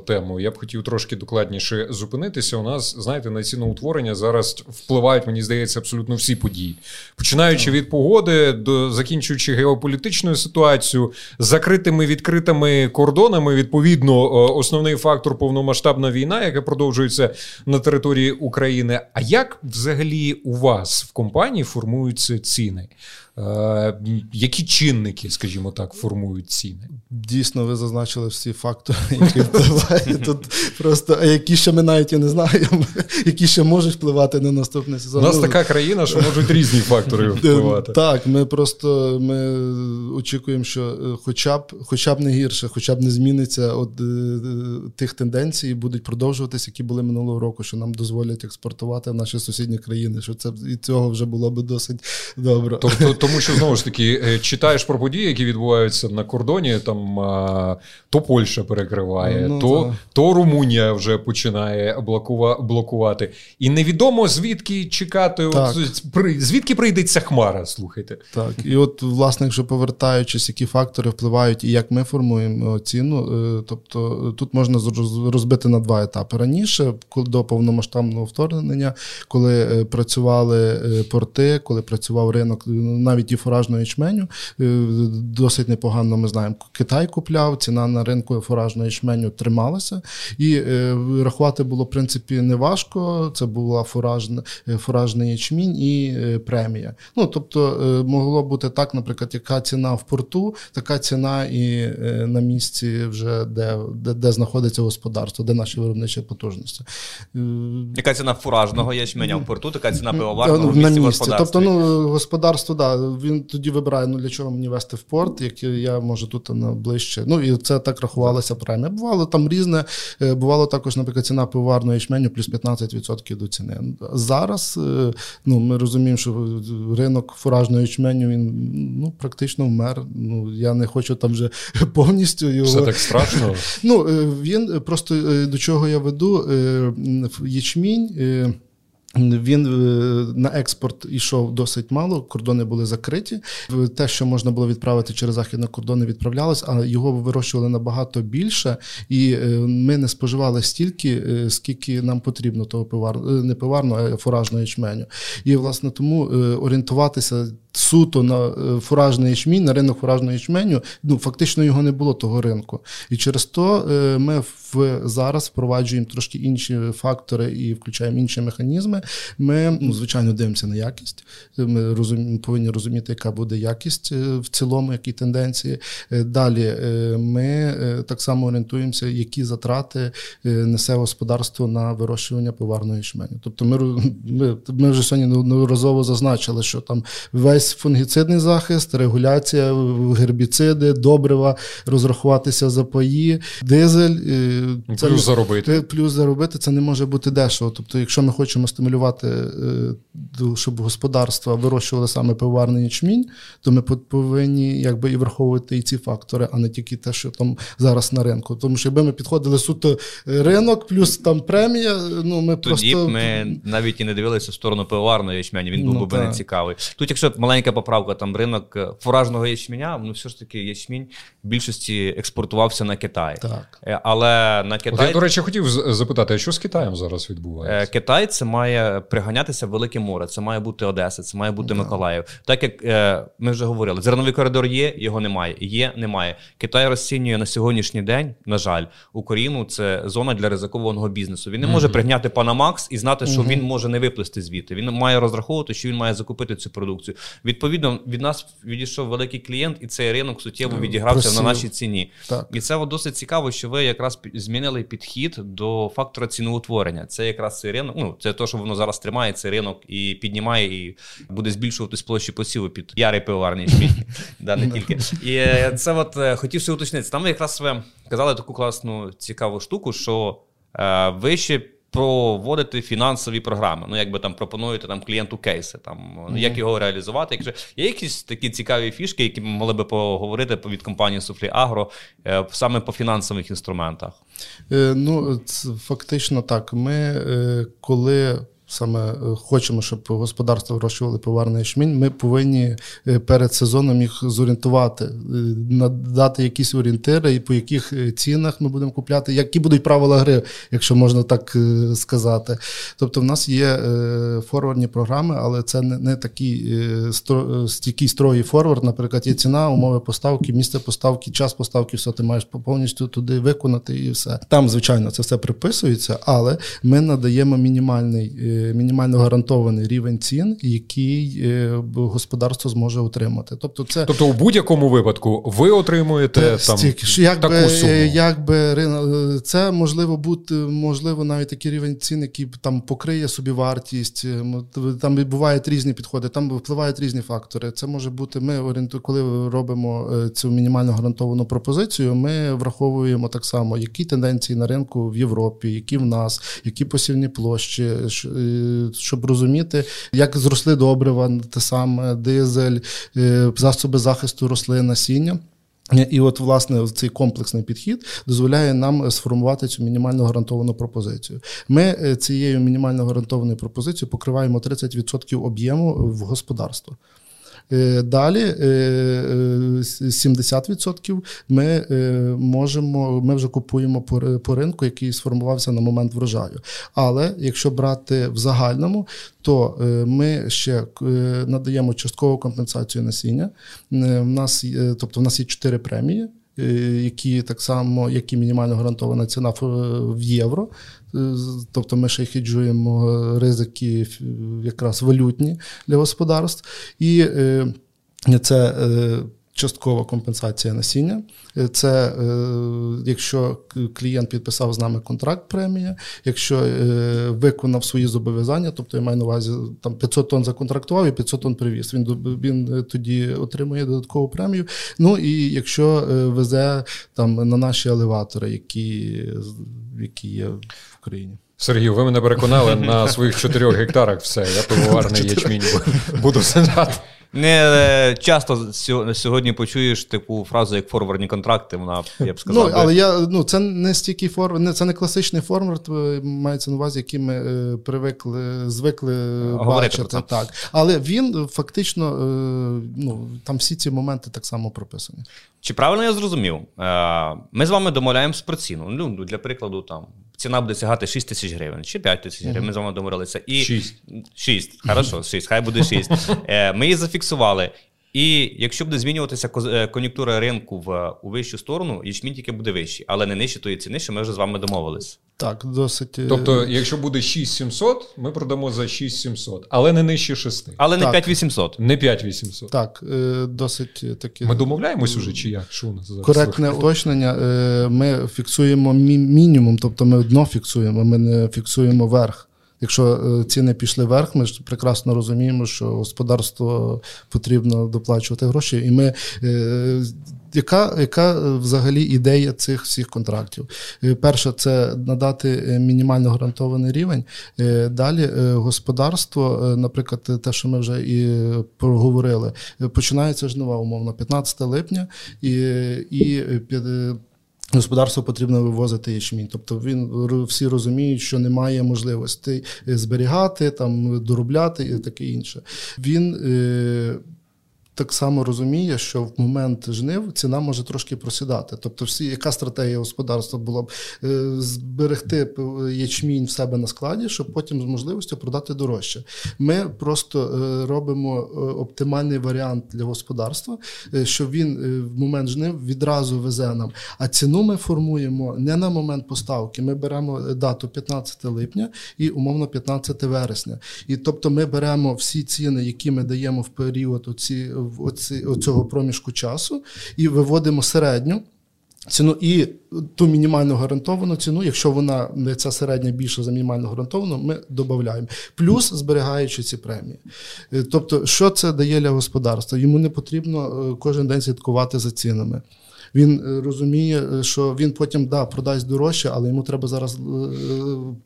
тему, я б хотів трошки докладніше зупинитися. У нас, знаєте, на ціноутворення зараз впливають, мені здається, абсолютно всі події. Починаючи від погоди, до закінчуючи геополітичною ситуацією, закритими, відкритими кордонами, відповідно, основний фактор повномасштабна війна, яка продовжується на території України. А як взагалі у вас в компанії формуються ціни? Які чинники, скажімо так, формують ціни? Дійсно, ви зазначили всі фактори, які впливають тут просто, а які ще ми навіть і не знаємо, які ще можуть впливати на наступний сезон. У нас така країна, що можуть різні фактори впливати. Так, ми просто ми очікуємо, що хоча б, хоча б не гірше, хоча б не зміниться от, тих тенденцій, будуть продовжуватися, які були минулого року, що нам дозволять експортувати в наші сусідні країни, що це і цього вже було б досить добре. Тобто, тому що, знову ж таки, читаєш про події, які відбуваються на кордоні, там то Польща перекриває, ну, то, то Румунія вже починає блокувати. І невідомо, звідки чекати, так. звідки прийдеться хмара, слухайте. Так, і от, власне, якщо повертаючись, які фактори впливають і як ми формуємо ціну, тобто тут можна розбити на два етапи. Раніше, до повномасштабного вторгнення, коли працювали порти, коли працював ринок, навіть і фуражного ячменю, досить непогано, ми знаємо, Китай купляв, ціна на ринку фуражного ячменю трималася, і рахувати було, в принципі, неважко, це була фуражна, фуражний ячмінь і премія. Ну, тобто, могло бути так, наприклад, яка ціна в порту, така ціна і на місці вже, де, де, де знаходиться господарство, де наші виробничі потужності. Яка ціна фуражного ячменя в порту, така ціна пивоварного в місці господарства. Тобто, ну, господарство, да, він тоді вибирає, ну, для чого мені вести в порт, як я можу тут на ближче. Ну, і це так рахувалося премія. Бувало там різне. Бувало також, наприклад, ціна пивоварного ячменю плюс п'ятнадцять відсотків до ціни. Зараз, ну, ми розуміємо, що ринок фуражного ячменю, він, ну, практично вмер. Ну, я не хочу там вже повністю його... Все так страшно? Ну, він, просто до чого я веду, ячмінь... Він на експорт йшов досить мало, кордони були закриті. Те, що можна було відправити через західні кордони, відправлялось, а його вирощували набагато більше, і ми не споживали стільки, скільки нам потрібно того пиварного, не пиварного, а фуражного ячменю. І, власне, тому орієнтуватися суто на фуражний ячмінь, на ринок фуражного ячменю, ну, фактично його не було, того ринку. І через то ми в, зараз впроваджуємо трошки інші фактори і включаємо інші механізми. Ми, ну, звичайно, дивимося на якість. Ми розумі, повинні розуміти, яка буде якість в цілому, які тенденції. Далі ми так само орієнтуємося, які затрати несе господарство на вирощування пиварного ячменю. Тобто ми, ми, ми вже сьогодні неодноразово зазначили, що там весь фунгіцидний захист, регуляція, гербіциди, добрива, розрахуватися за паї, дизель. Плюс це, заробити. Плюс заробити, це не може бути дешево. Тобто, якщо ми хочемо стимулювати, щоб господарства вирощували саме пивоварний ячмінь, то ми повинні якби і враховувати і ці фактори, а не тільки те, що там зараз на ринку. Тому що якби ми підходили суто ринок, плюс там премія, ну ми тоді просто... Тоді ми навіть і не дивилися в сторону пивоварного ячменя, він був ну, би та. не цікавий. Тут, якщо маленька поправка, там ринок фуражного ячменя, ну все ж таки ячмінь в більшості експортувався на Китай. Так. Але на Китай... От я, до речі, хотів запитати, а що з Китаєм зараз відбувається? Китай – це має приганятися Велике море, це має бути Одеса, це має бути так. Миколаїв. Так як ми вже говорили, зерновий коридор є, його немає, є, немає. Китай розцінює на сьогоднішній день, на жаль, Україну – це зона для ризикованого бізнесу. Він не mm-hmm. може пригняти Панамакс і знати, що mm-hmm. він може не виплести звідти. Він має розраховувати, що він має закупити цю продукцію. Відповідно, від нас відійшов великий клієнт, і цей ринок суттєво відігрався Просив. на нашій ціні. Так. І це досить цікаво, що ви якраз змінили підхід до фактора ціноутворення. Це якраз цей ринок, ну це те, що воно зараз тримає цей ринок і піднімає, і буде збільшуватись площі посіву під ярий пивоварний ячмінь. Да, не тільки. І це от хотівся уточнити. Там ви якраз казали таку класну цікаву штуку, що ви ще проводити фінансові програми. Ну, якби там пропонуєте там клієнту кейси, там mm-hmm. як його реалізувати. Якщо є якісь такі цікаві фішки, які ми могли би поговорити від компанії Суффле Агро саме по фінансових інструментах? Е, ну, фактично так. Ми е, коли саме хочемо, щоб господарство вирощували пивоварний ячмінь, ми повинні перед сезоном їх зорієнтувати, надати якісь орієнтири, і по яких цінах ми будемо купляти, які будуть правила гри, якщо можна так сказати. Тобто в нас є форвардні програми, але це не такі стійкі строї форвард, наприклад, є ціна, умови поставки, місце поставки, час поставки, все, ти маєш повністю туди виконати і все. Там, звичайно, це все приписується, але ми надаємо мінімальний мінімально гарантований рівень цін, який господарство зможе отримати. Тобто, це тобто у будь-якому випадку ви отримуєте там як таку би, суму? Якби це можливо бути, можливо, навіть такий рівень цін, який там покриє собівартість, там бувають різні підходи, там впливають різні фактори. Це може бути, ми орієнтуємо, коли робимо цю мінімально гарантовану пропозицію, ми враховуємо так само, які тенденції на ринку в Європі, які в нас, які посівні площі, щоб розуміти, як зросли добрива, те саме дизель, засоби захисту рослин, насіння. І от, власне, цей комплексний підхід дозволяє нам сформувати цю мінімально гарантовану пропозицію. Ми цією мінімально гарантованою пропозицією покриваємо тридцять відсотків об'єму в господарство. Далі сімдесят відсотків ми можемо, ми вже купуємо по ринку, який сформувався на момент врожаю. Але якщо брати в загальному, то ми ще надаємо часткову компенсацію насіння. В нас, тобто в нас є чотири премії, які так само, які мінімально гарантована ціна в євро. Тобто ми ще хеджуємо ризики якраз валютні для господарств. І це часткова компенсація насіння. Це якщо клієнт підписав з нами контракт, премія, якщо виконав свої зобов'язання, тобто я маю на увазі там п'ятсот тонн законтрактував і п'ятсот тонн привіз, він, він тоді отримує додаткову премію. Ну і якщо везе там на наші елеватори, які, які є в Україні. Сергій, ви мене переконали, на своїх чотирьох гектарах все, я пивоварний ячмінь буду сажати. не часто сьогодні почуєш таку фразу, як форвардні контракти, вона, я б сказав. Ну, але я, ну, це не стільки форвард, це не класичний форвард, мається на увазі, який ми е, привикли, звикли говорити бачити. Так. Але він фактично, е, ну, там всі ці моменти так само прописані. Чи правильно я зрозумів? Е, ми з вами домовляємось про ціну. Ну, для прикладу, там, ціна буде сягати шість тисяч гривень, чи п'ять тисяч гривень, ми з вами домовлялися. І... шість. шість, хорошо, шість, хай буде шість. Ми її зафіксували. І якщо буде змінюватися кон'юнктура ринку в у вищу сторону, ячмінь тільки буде вищий, але не нижче тої ціни, що ми вже з вами домовились. Так, досить. Тобто, якщо буде шість тисяч сімсот, ми продамо за шість тисяч сімсот, але не нижче шести. Але не п'ять тисяч вісімсот. Не п'ять тисяч вісімсот. Так, досить таке. Ми домовляємось уже, чи як? Що у нас зараз? Коректне уточнення. Ми фіксуємо мі- мінімум, тобто ми дно фіксуємо, ми не фіксуємо верх. Якщо ціни пішли вверх, ми ж прекрасно розуміємо, що господарство потрібно доплачувати гроші. І ми, яка, яка взагалі ідея цих всіх контрактів? Перше, це надати мінімально гарантований рівень. Далі господарство, наприклад, те, що ми вже і проговорили, починається жнива, умовно, п'ятнадцятого липня, і, і під господарство потрібно вивозити ячмінь. Тобто він, всі розуміють, що немає можливості зберігати, там, доробляти і таке інше. Він е- так само розуміє, що в момент жнив ціна може трошки просідати. Тобто всі, яка стратегія господарства була б? Е- зберегти ячмінь в себе на складі, щоб потім з можливістю продати дорожче. Ми просто е- робимо оптимальний варіант для господарства, е- що він е- в момент жнив відразу везе нам. А ціну ми формуємо не на момент поставки. Ми беремо дату п'ятнадцятого липня і, умовно, п'ятнадцятого вересня. І, тобто, ми беремо всі ціни, які ми даємо в період оці цього проміжку часу і виводимо середню ціну і ту мінімально гарантовану ціну, якщо вона, ця середня більша за мінімально гарантовану, ми додаємо. Плюс зберігаючи ці премії. Тобто, що це дає для господарства? Йому не потрібно кожен день слідкувати за цінами. Він розуміє, що він потім, да, продасть дорожче, але йому треба зараз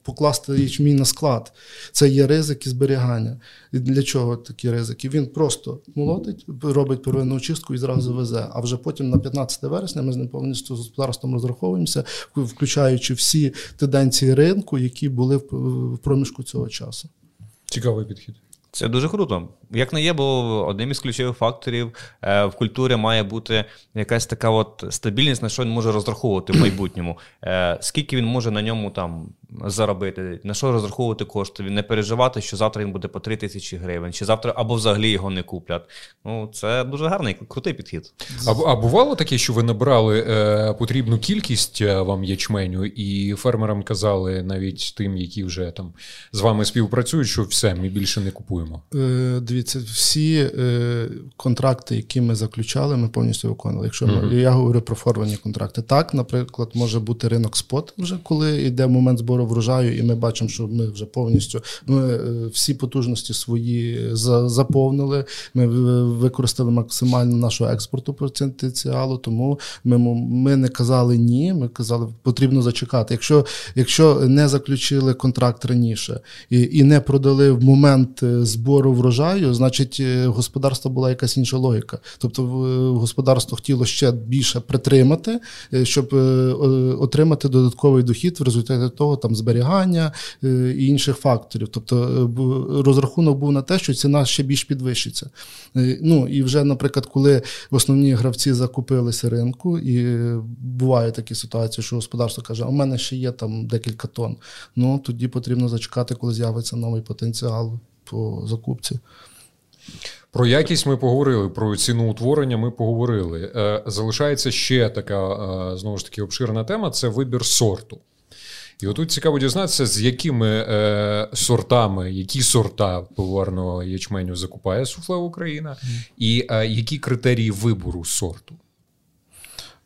покласти ячмінь на склад. Це є ризики зберігання. І для чого такі ризики? Він просто молотить, робить первинну очистку і зразу везе. А вже потім на п'ятнадцятого вересня ми з ним повністю з господарством розраховуємося, включаючи всі тенденції ринку, які були в проміжку цього часу. Цікавий підхід. Це дуже круто. Як не є, бо одним із ключових факторів в культурі має бути якась така от стабільність, на що він може розраховувати в майбутньому. Скільки він може на ньому там заробити, на що розраховувати кошти, не переживати, що завтра він буде по три тисячі гривень, чи завтра або взагалі його не куплять. Ну, це дуже гарний, крутий підхід. А, а бувало таке, що ви набрали е, потрібну кількість вам ячменю, і фермерам казали, навіть тим, які вже там з вами співпрацюють, що все, ми більше не купуємо? Дивіться, всі е, контракти, які ми заключали, ми повністю виконали. Якщо ми, mm-hmm. я говорю про форвардні контракти. Так, наприклад, може бути ринок спот вже, коли йде момент збору врожаю, і ми бачимо, що ми вже повністю ми е, всі потужності свої за, заповнили, ми використали максимально нашого експорту потенціалу, тому ми, ми не казали ні, ми казали, потрібно зачекати. Якщо, якщо не заключили контракт раніше і, і не продали в момент збору врожаю, значить, господарство була якась інша логіка. Тобто, господарство хотіло ще більше притримати, щоб отримати додатковий дохід в результаті того, там, зберігання і інших факторів. Тобто, розрахунок був на те, що ціна ще більш підвищиться. Ну, і вже, наприклад, коли основні гравці закупилися ринку, і буває такі ситуації, що господарство каже, у мене ще є там декілька тонн. Ну, тоді потрібно зачекати, коли з'явиться новий потенціал по закупці. Про якість ми поговорили, про ціноутворення ми поговорили. Залишається ще така, знову ж таки, обширна тема – це вибір сорту. І отут цікаво дізнатися, з якими сортами, які сорта поварного ячменю закупає Суффле Україна, і які критерії вибору сорту?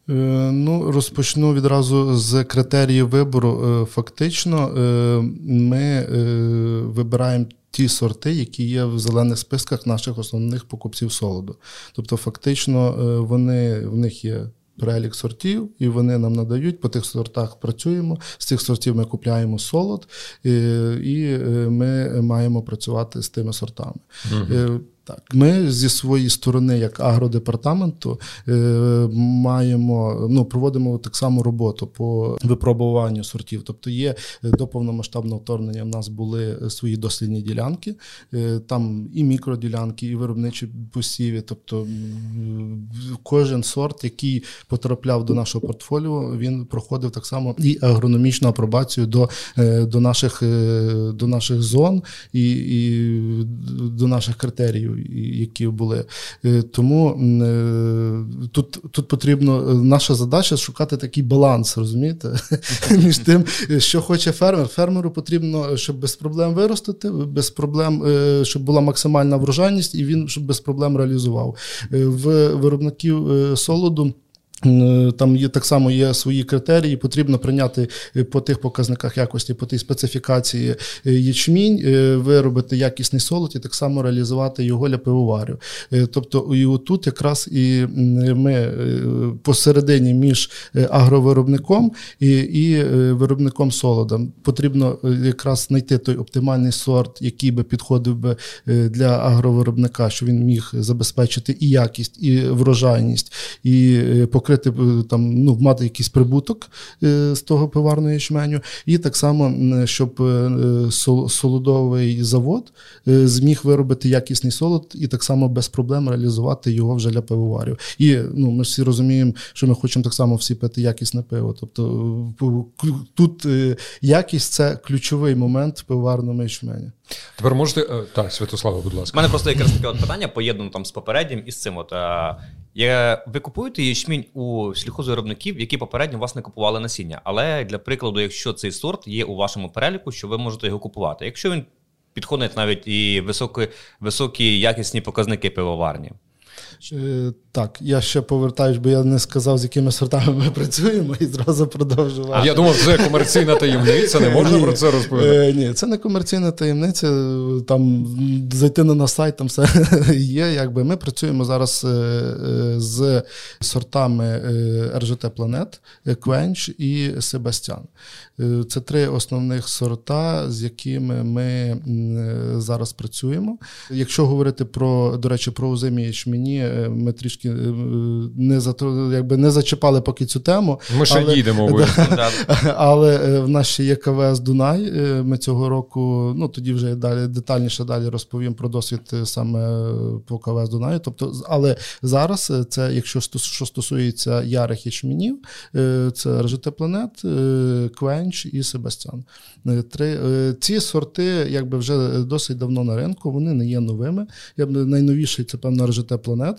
Ну, розпочну відразу з критеріїв вибору. Фактично, ми вибираємо ті сорти, які є в зелених списках наших основних покупців солоду. Тобто, фактично, вони, в них є перелік сортів, і вони нам надають, по тих сортах працюємо, з цих сортів ми купляємо солод, і, і ми маємо працювати з тими сортами. Угу. Так, ми зі своєї сторони, як агродепартаменту, маємо, ну, проводимо так само роботу по випробуванню сортів. Тобто є до повномасштабного вторгнення в нас були свої дослідні ділянки, там і мікроділянки, і виробничі посіви. Тобто кожен сорт, який потрапляв до нашого портфоліо, він проходив так само і агрономічну апробацію до, до, наших, до наших зон і, і до наших критеріїв, які були. Тому тут, тут потрібно, наша задача шукати такий баланс, розумієте, між тим, що хоче фермер. Фермеру потрібно, щоб без проблем виростити, без проблем, щоб була максимальна врожайність і він щоб без проблем реалізував. В виробників солоду там є так само є свої критерії, потрібно прийняти по тих показниках якості, по тій специфікації ячмінь, виробити якісний солод і так само реалізувати його для пивоварів. Тобто і отут якраз і ми посередині між агровиробником і, і виробником солода. Потрібно якраз знайти той оптимальний сорт, який би підходив би для агровиробника, що він міг забезпечити і якість, і врожайність, і покриття. Крити, там, ну, мати якийсь прибуток з того пиварного ячменю, і так само, щоб солодовий завод зміг виробити якісний солод і так само без проблем реалізувати його вже для пивоварів. І ну, ми всі розуміємо, що ми хочемо так само всі пити якісне пиво. Тобто тут якість – це ключовий момент в пиварному ячмені. Тепер можете... Так, Святослава, будь ласка. У мене просто якраз таке питання, поєднано там з попереднім і з цим. От, я, ви купуєте ячмінь у сільхозвиробників, які попередньо у вас не купували насіння. Але, для прикладу, якщо цей сорт є у вашому переліку, що ви можете його купувати. Якщо він підходить навіть і високі, високі якісні показники пивоварні. Так, я ще повертаюсь, бо я не сказав, з якими сортами ми працюємо, і зразу продовжувати. А я думав, це комерційна таємниця, не можна ні, про це розповідати? Ні, це не комерційна таємниця, там зайти на наш сайт, там все є. Якби. Ми працюємо зараз з сортами ар джі ті Planet, Quench і Sebastian. Це три основних сорта, з якими ми зараз працюємо. Якщо говорити про, до речі, про озимі ячміні, ми трішки не, затру, якби не зачіпали поки цю тему. Ми ще їдемо. Да, але в нас ще є КВС Дунай. Ми цього року, ну тоді вже далі детальніше далі розповім про досвід саме по КВС Дунаю. Тобто, але зараз це, якщо що стосується ярих ячмінів, це ар джі ті Planet, Quench і Sebastian. Три ці сорти, якби вже досить давно на ринку, вони не є новими. Я б найновіший це певно ар джі ті Planet.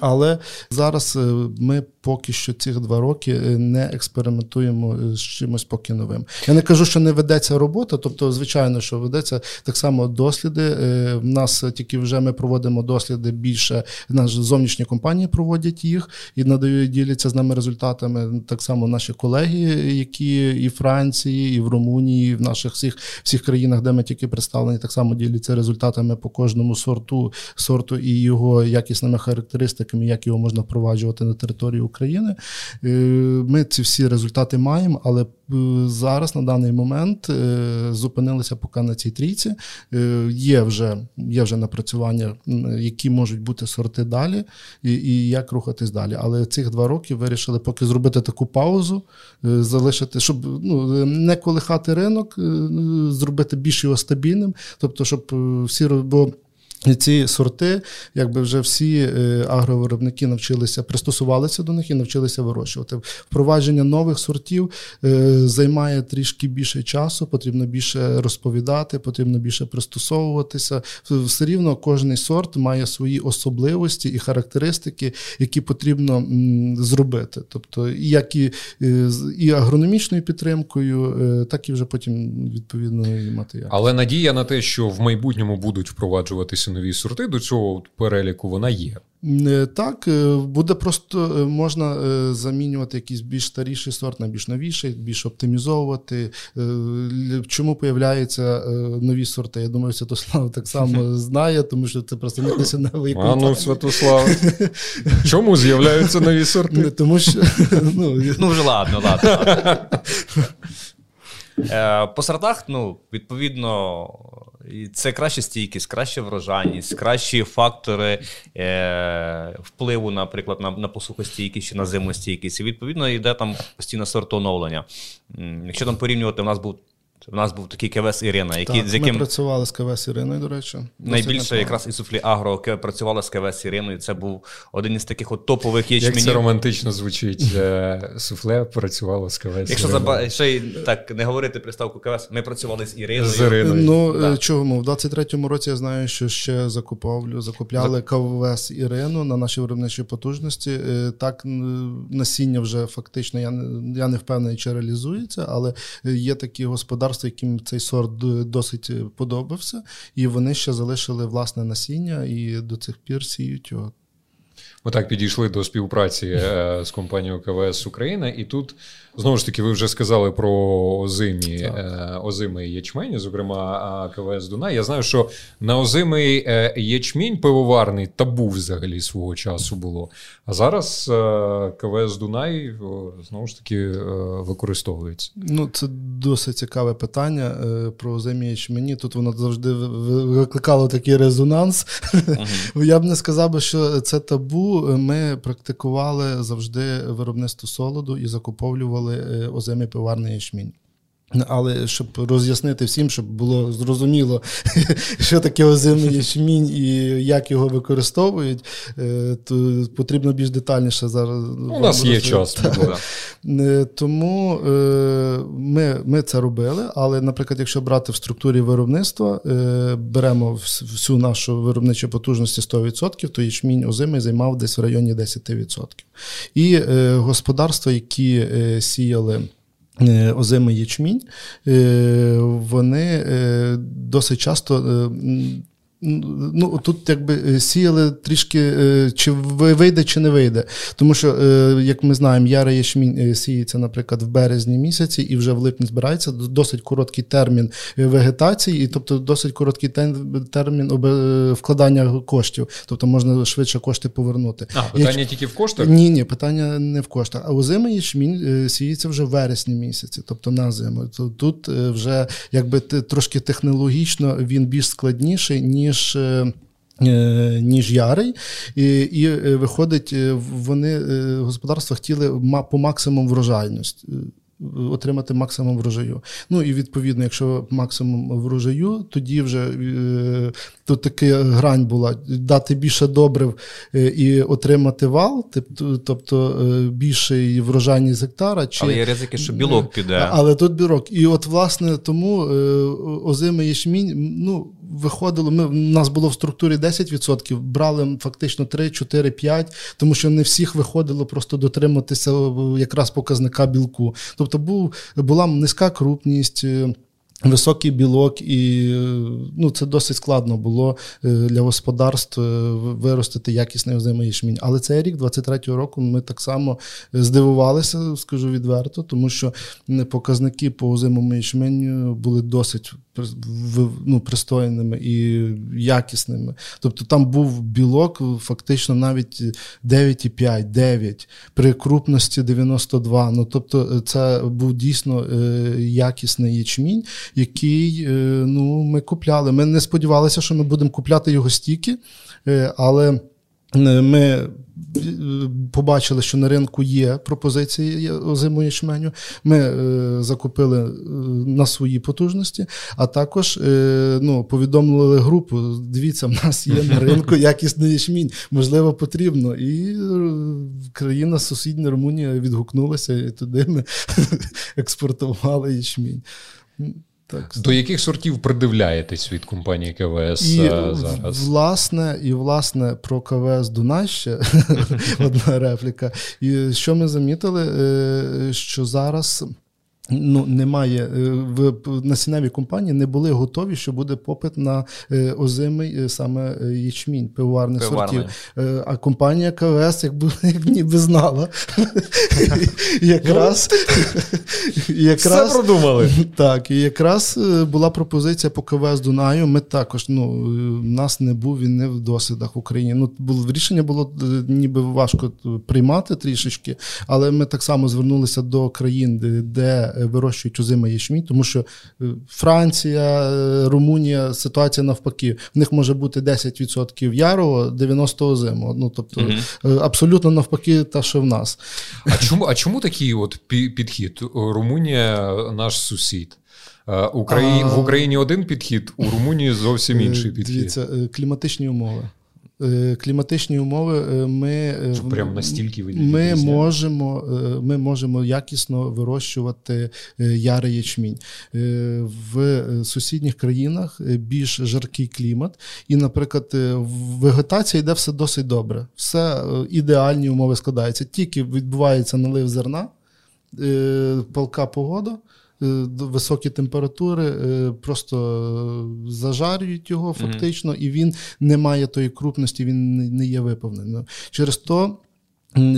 Але зараз ми поки що цих два роки не експериментуємо з чимось поки новим. Я не кажу, що не ведеться робота, тобто, звичайно, що ведеться так само досліди. В нас тільки вже ми проводимо досліди більше, наші зовнішні компанії проводять їх і надають, діляться з нами результатами. Так само наші колеги, які і в Франції, і в Румунії, і в наших всіх, всіх країнах, де ми тільки представлені, так само діляться результатами по кожному сорту, сорту і його якісними характеристиками, як його можна впроваджувати на території України. Ми ці всі результати маємо, але зараз, на даний момент, зупинилися поки на цій трійці. Є вже, є вже напрацювання, які можуть бути сорти далі і, і як рухатись далі. Але цих два роки вирішили поки зробити таку паузу, залишити, щоб ну, не колихати ринок, зробити більш його стабільним, тобто, щоб всі... Бо ці сорти, якби вже всі агровиробники навчилися, пристосувалися до них і навчилися вирощувати. Впровадження нових сортів займає трішки більше часу, потрібно більше розповідати, потрібно більше пристосовуватися. Все рівно кожний сорт має свої особливості і характеристики, які потрібно зробити. Тобто, як і, і агрономічною підтримкою, так і вже потім відповідно мати якість. Але надія на те, що в майбутньому будуть впроваджуватися нові сорти, до цього переліку вона є. Так, буде просто, можна замінювати якийсь більш старіший сорт на більш новіший, більш оптимізовувати. Чому появляються нові сорти? Я думаю, Святослав так само знає, тому що це просто несіневий компанії. А ну, Святослав, чому з'являються нові сорти? Тому що... Ну, вже ладно, ладно. По сортах, ну, відповідно, це краща стійкість, краща врожайність, кращі фактори е, впливу, наприклад, на, на посухостійкість чи на зимостійкість. І, відповідно, йде там постійно сортооновлення. Якщо там порівнювати, у нас був У нас був такий КВС Ірина, який так, з яким ми працювали з КВС Іриною, до речі. Найбільше якраз і Суффле Агро працювала з КВС Іриною. Це був один із таких от топових ячменів. Як це романтично звучить. Суффле працювала з КВС. Якщо заба... ще так не говорити приставку КВС, ми працювали з Іриною. З Іриною. Ну, да. Чому? В двадцять третьому році я знаю, що ще закуповлю, закупляли За... КВС Ірину на нашій виробничій потужності. Так, насіння вже фактично, я, я не впевнений, чи реалізується, але є такі господарства, яким цей сорт досить подобався, і вони ще залишили власне насіння, і до цих пір сіють його. Ми так підійшли до співпраці з компанією КВС Україна, і тут, знову ж таки, ви вже сказали про озимі, озимий ячмень, зокрема КВС Дунай. Я знаю, що на озимий ячмінь пивоварний табу взагалі свого часу було, а зараз КВС Дунай, знову ж таки, використовується. Ну, це досить цікаве питання про озимі ячмені. Тут воно завжди викликало такий резонанс. Угу. Я б не сказав би, що це табу. Ми практикували завжди виробництво солоду і закуповували озимий пивоварний ячмінь. Але щоб роз'яснити всім, щоб було зрозуміло, що таке озимий ячмінь і як його використовують, то потрібно більш детальніше зараз. У нас є час. Тому ми, ми це робили, але, наприклад, якщо брати в структурі виробництва, беремо всю нашу виробничу потужність сто відсотків, то ячмінь озимий займав десь в районі десять відсотків. І господарства, які сіяли озимий ячмінь, вони досить часто, ну, тут якби сіяли трішки, чи вийде, чи не вийде. Тому що, як ми знаємо, ярий ячмінь сіється, наприклад, в березні місяці і вже в липні збирається, досить короткий термін вегетації, і, тобто, досить короткий термін вкладання коштів. Тобто, можна швидше кошти повернути. А, питання Яч... тільки в коштах? Ні, ні, питання не в коштах. А озимий ячмінь сіється вже в вересні місяці, тобто на зиму. Тут вже, якби, трошки технологічно він більш складніший, ніж Ніж, ніж ярий, і, і виходить, вони, господарство, хотіли по максимуму врожайність, отримати максимум врожаю. Ну і відповідно, якщо максимум врожаю, тоді вже то така грань була дати більше добрив і отримати вал, тобто більший врожайність з гектара. Чи... Але є ризики, що білок піде. Але тут білок. І от власне тому озимий ячмінь, ну, виходило, ми, в нас було в структурі десять відсотків, брали фактично три, чотири, п'ять, тому що не всіх виходило просто дотриматися якраз показника білку. Тобто був, була низька крупність, високий білок, і, ну, це досить складно було для господарств виростити якісний озимий ячмінь. Але цей рік, двадцять третього року, ми так само здивувалися, скажу відверто, тому що показники по озимому ячменю були досить, ну, пристойними і якісними. Тобто там був білок фактично навіть дев'ять і п'ять, дев'ять, при крупності дев'яносто два. Ну, тобто це був дійсно якісний ячмінь, який, ну, ми купляли. Ми не сподівалися, що ми будемо купляти його стільки, але ми побачили, що на ринку є пропозиції озимого ячменю. Ми е, закупили е, на свої потужності, а також е, ну, повідомили групу, дивіться, в нас є на ринку якісний ячмінь, можливо, потрібно. І країна сусідня Румунія відгукнулася, і туди ми експортували ячмінь. Так. До яких сортів придивляєтесь від компанії КВС і, зараз? Власне, і, власне, про КВС Дунай ще одна репліка. І що ми замітили, що зараз... Ну, немає, в насінневій компанії не були готові, що буде попит на озимий саме ячмінь, пивоварних сортів. А компанія КВС, якби, як ніби знала, якраз все продумали. Так, і якраз була пропозиція по КВС Дунаю. Ми також, ну, в нас не був він не в досвідах в Україні. Ну, рішення було ніби важко приймати трішечки, але ми так само звернулися до країн, де вирощують озимий ячмінь, тому що Франція, Румунія, ситуація навпаки. В них може бути десять відсотків ярого, дев'яносто відсотків озимого. Ну, тобто, угу. абсолютно навпаки та, що в нас. А чому, а чому такий от підхід? Румунія – наш сусід. Украї... А... В Україні один підхід, у Румунії зовсім інший підхід. Дивіться, кліматичні умови. Кліматичні умови ми, що, прям настільки ми, можемо, ми можемо якісно вирощувати ярий ячмінь. В сусідніх країнах більш жаркий клімат, і, наприклад, вегетація йде все досить добре. Все ідеальні умови складаються. Тільки відбувається налив зерна, палка погода, високі температури, просто зажарюють його фактично, mm-hmm. і він не має тої крупності, він не є виповнений. Через то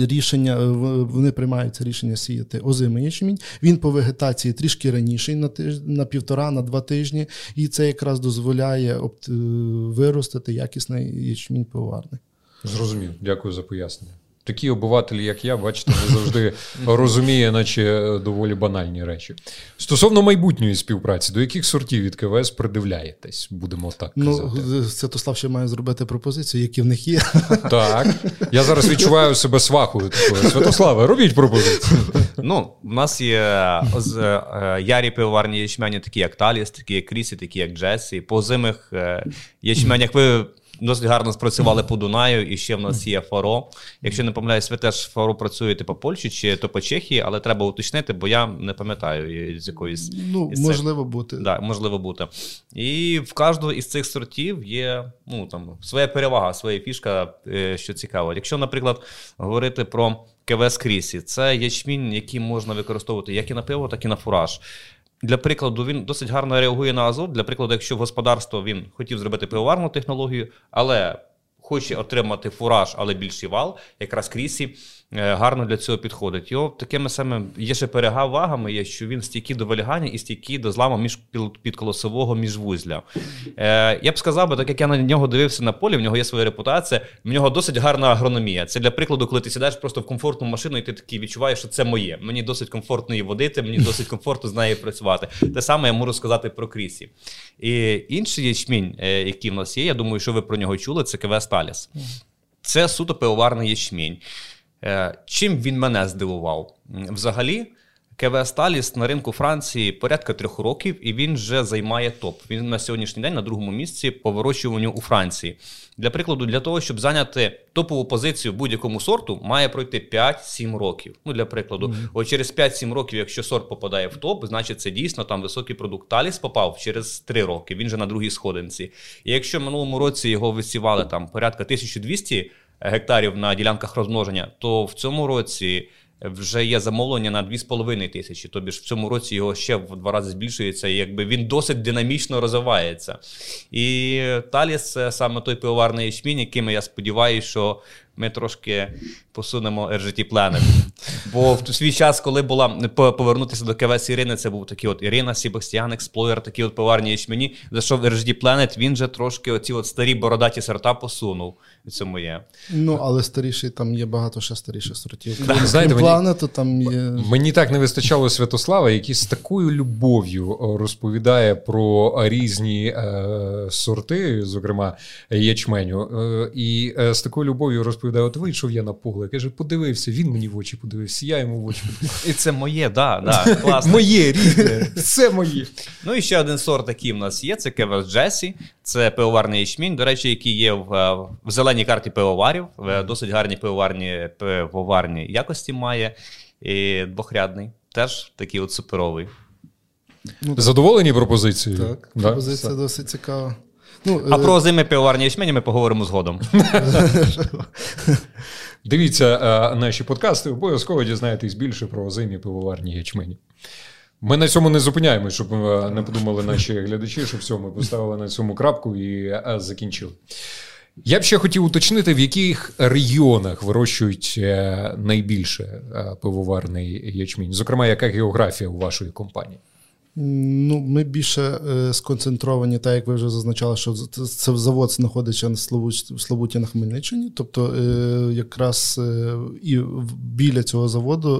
рішення, вони приймаються рішення сіяти озимий ячмінь. Він по вегетації трішки раніше, на, тиж, на півтора, на два тижні, і це якраз дозволяє опт... виростити якісний ячмінь пивоварний. Зрозумів, дякую за пояснення. Такі обивателі, як я, бачите, не завжди розуміє, наче доволі банальні речі. Стосовно майбутньої співпраці, до яких сортів від КВС придивляєтесь, будемо так казати? Ну, Святослав ще має зробити пропозиції, які в них є. Так. Я зараз відчуваю себе свахою такою. Святославе, робіть пропозиції. Ну, в нас є ярі пивоварні ячмені, такі як Таліс, такі як Крісі, такі як Джессі. По озимих ячменях ви... досить гарно спрацювали по Дунаю, і ще в нас є Фаро. Якщо не помиляюсь, ви теж Фаро працюєте по Польщі чи то по Чехії, але треба уточнити, бо я не пам'ятаю з якоїсь... Ну, із можливо цих... бути. Да, можливо бути. І в кожного із цих сортів є, ну, там, своя перевага, своя фішка, що цікаво. Якщо, наприклад, говорити про КВС Крісі, це ячмінь, який можна використовувати як і на пиво, так і на фураж. Для прикладу, він досить гарно реагує на азот. Для прикладу, якщо в господарство він хотів зробити пивоварну технологію, але хоче отримати фураж, але більший вал, якраз Крісі гарно для цього підходить. Його такими самими є ще перевагами, є, що він стійкий до вилягання і стійкий до зламу між підколосового міжвузля. Е, я б сказав би, так як я на нього дивився на полі, в нього є своя репутація, в нього досить гарна агрономія. Це для прикладу, коли ти сідаєш просто в комфортну машину і ти такий відчуваєш, що це моє. Мені досить комфортно її водити, мені досить комфортно з нею працювати. Те саме я можу сказати про Крісі. І інший ячмінь, який в нас є, я думаю, що ви про нього чули, це КВС Таліс. Це суто пивоварний ячмінь. Чим він мене здивував? Взагалі, КВС Таліс на ринку Франції порядка трьох років, і він вже займає топ. Він на сьогоднішній день на другому місці по вирощуванню у Франції. Для прикладу, для того, щоб зайняти топову позицію будь-якому сорту, має пройти п'ять-сім років. Ну, для прикладу, mm-hmm. от через п'ять-сім років, якщо сорт попадає в топ, значить це дійсно там високий продукт. Таліс попав через три роки, він же на другій сходинці. І якщо в минулому році його висівали там порядка тисяча двісті гектарів на ділянках розмноження, то в цьому році вже є замовлення на дві з половиною тисячі, тобі ж в цьому році його ще в два рази збільшується, і якби він досить динамічно розвивається. І Таліс – це саме той пивоварний ячмінь, яким я сподіваюся, що ми трошки посунемо ар джі ті Planet. Бо в свій час, коли була повернутися до КВС Ірини, це був такий от Ірина, Sebastian, Експлойер, такі от пивоварні ячмені. Зайшов ар джі ті Planet, він же трошки оці от старі бородаті сорта посунув. Це моє. Ну, але старіший, там є багато ще старіших сортів. Да. Крім знаєте, Планету, там є... Мені так не вистачало Святослава, який з такою любов'ю розповідає про різні е, сорти, зокрема ячменю, е, і е, з такою любов'ю розповідає. От вийшов я на погляд, каже, подивився, він мені в очі подивився, я йому в очі подивився. І це моє, да, да, класно. Моє, різне, це моє. Ну і ще один сорт, який в нас є, це КВС Джессі, це пивоварний ячмінь, до речі, який є в, в зеленій карті пивоварів, досить гарні пивоварні, пивоварні якості має, і двохрядний, теж такий от суперовий. Ну, задоволені пропозицією? Так, да? Пропозиція так. Досить цікава. Ну, а е... про озимі пивоварні ячмені ми поговоримо згодом. Дивіться наші подкасти, обов'язково дізнаєтесь більше про озимі пивоварні ячмені. Ми на цьому не зупиняємось, щоб не подумали наші глядачі, що все, ми поставили на цьому крапку і закінчили. Я б ще хотів уточнити, в яких регіонах вирощують найбільше пивоварний ячмінь? Зокрема, яка географія у вашої компанії? Ну, ми більше е, сконцентровані, так як ви вже зазначали, що це завод знаходиться на Славуті на Хмельниччині. Тобто, е, якраз е, і біля цього заводу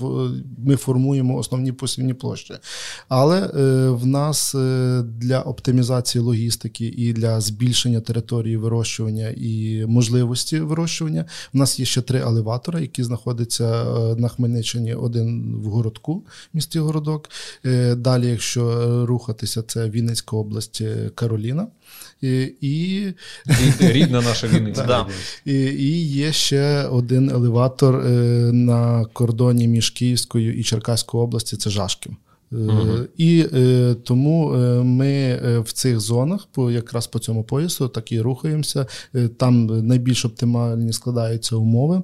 е, ми формуємо основні посівні площі. Але е, в нас е, для оптимізації логістики і для збільшення території вирощування і можливості вирощування в нас є ще три елеватори, які знаходяться на Хмельниччині. Один в Городку, місті Городок. Е, Далі, якщо рухатися, це Вінницька область, Кароліна. І, і... Рідна наша Вінниця. Да. І, і є ще один елеватор на кордоні між Київською і Черкаською області, це Жашків. Uh-huh. І тому ми в цих зонах, якраз по цьому поясу, так і рухаємося. Там найбільш оптимальні складаються умови.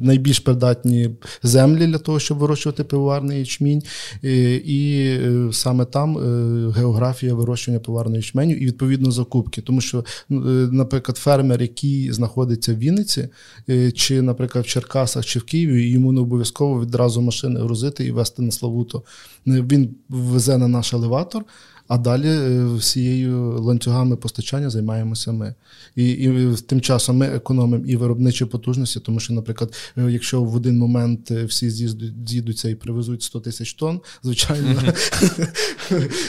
Найбільш придатні землі для того, щоб вирощувати пивоварний ячмінь, і саме там географія вирощування пивоварного ячменю і, відповідно, закупки. Тому що, наприклад, фермер, який знаходиться в Вінниці, чи, наприклад, в Черкасах, чи в Києві, йому не обов'язково відразу машини грузити і везти на Славуту. Він везе на наш елеватор, а далі всією ланцюгами постачання займаємося ми. І, і тим часом ми економимо і виробничі потужності, тому що, наприклад, якщо в один момент всі з'їдуться і привезуть сто тисяч тонн, звичайно,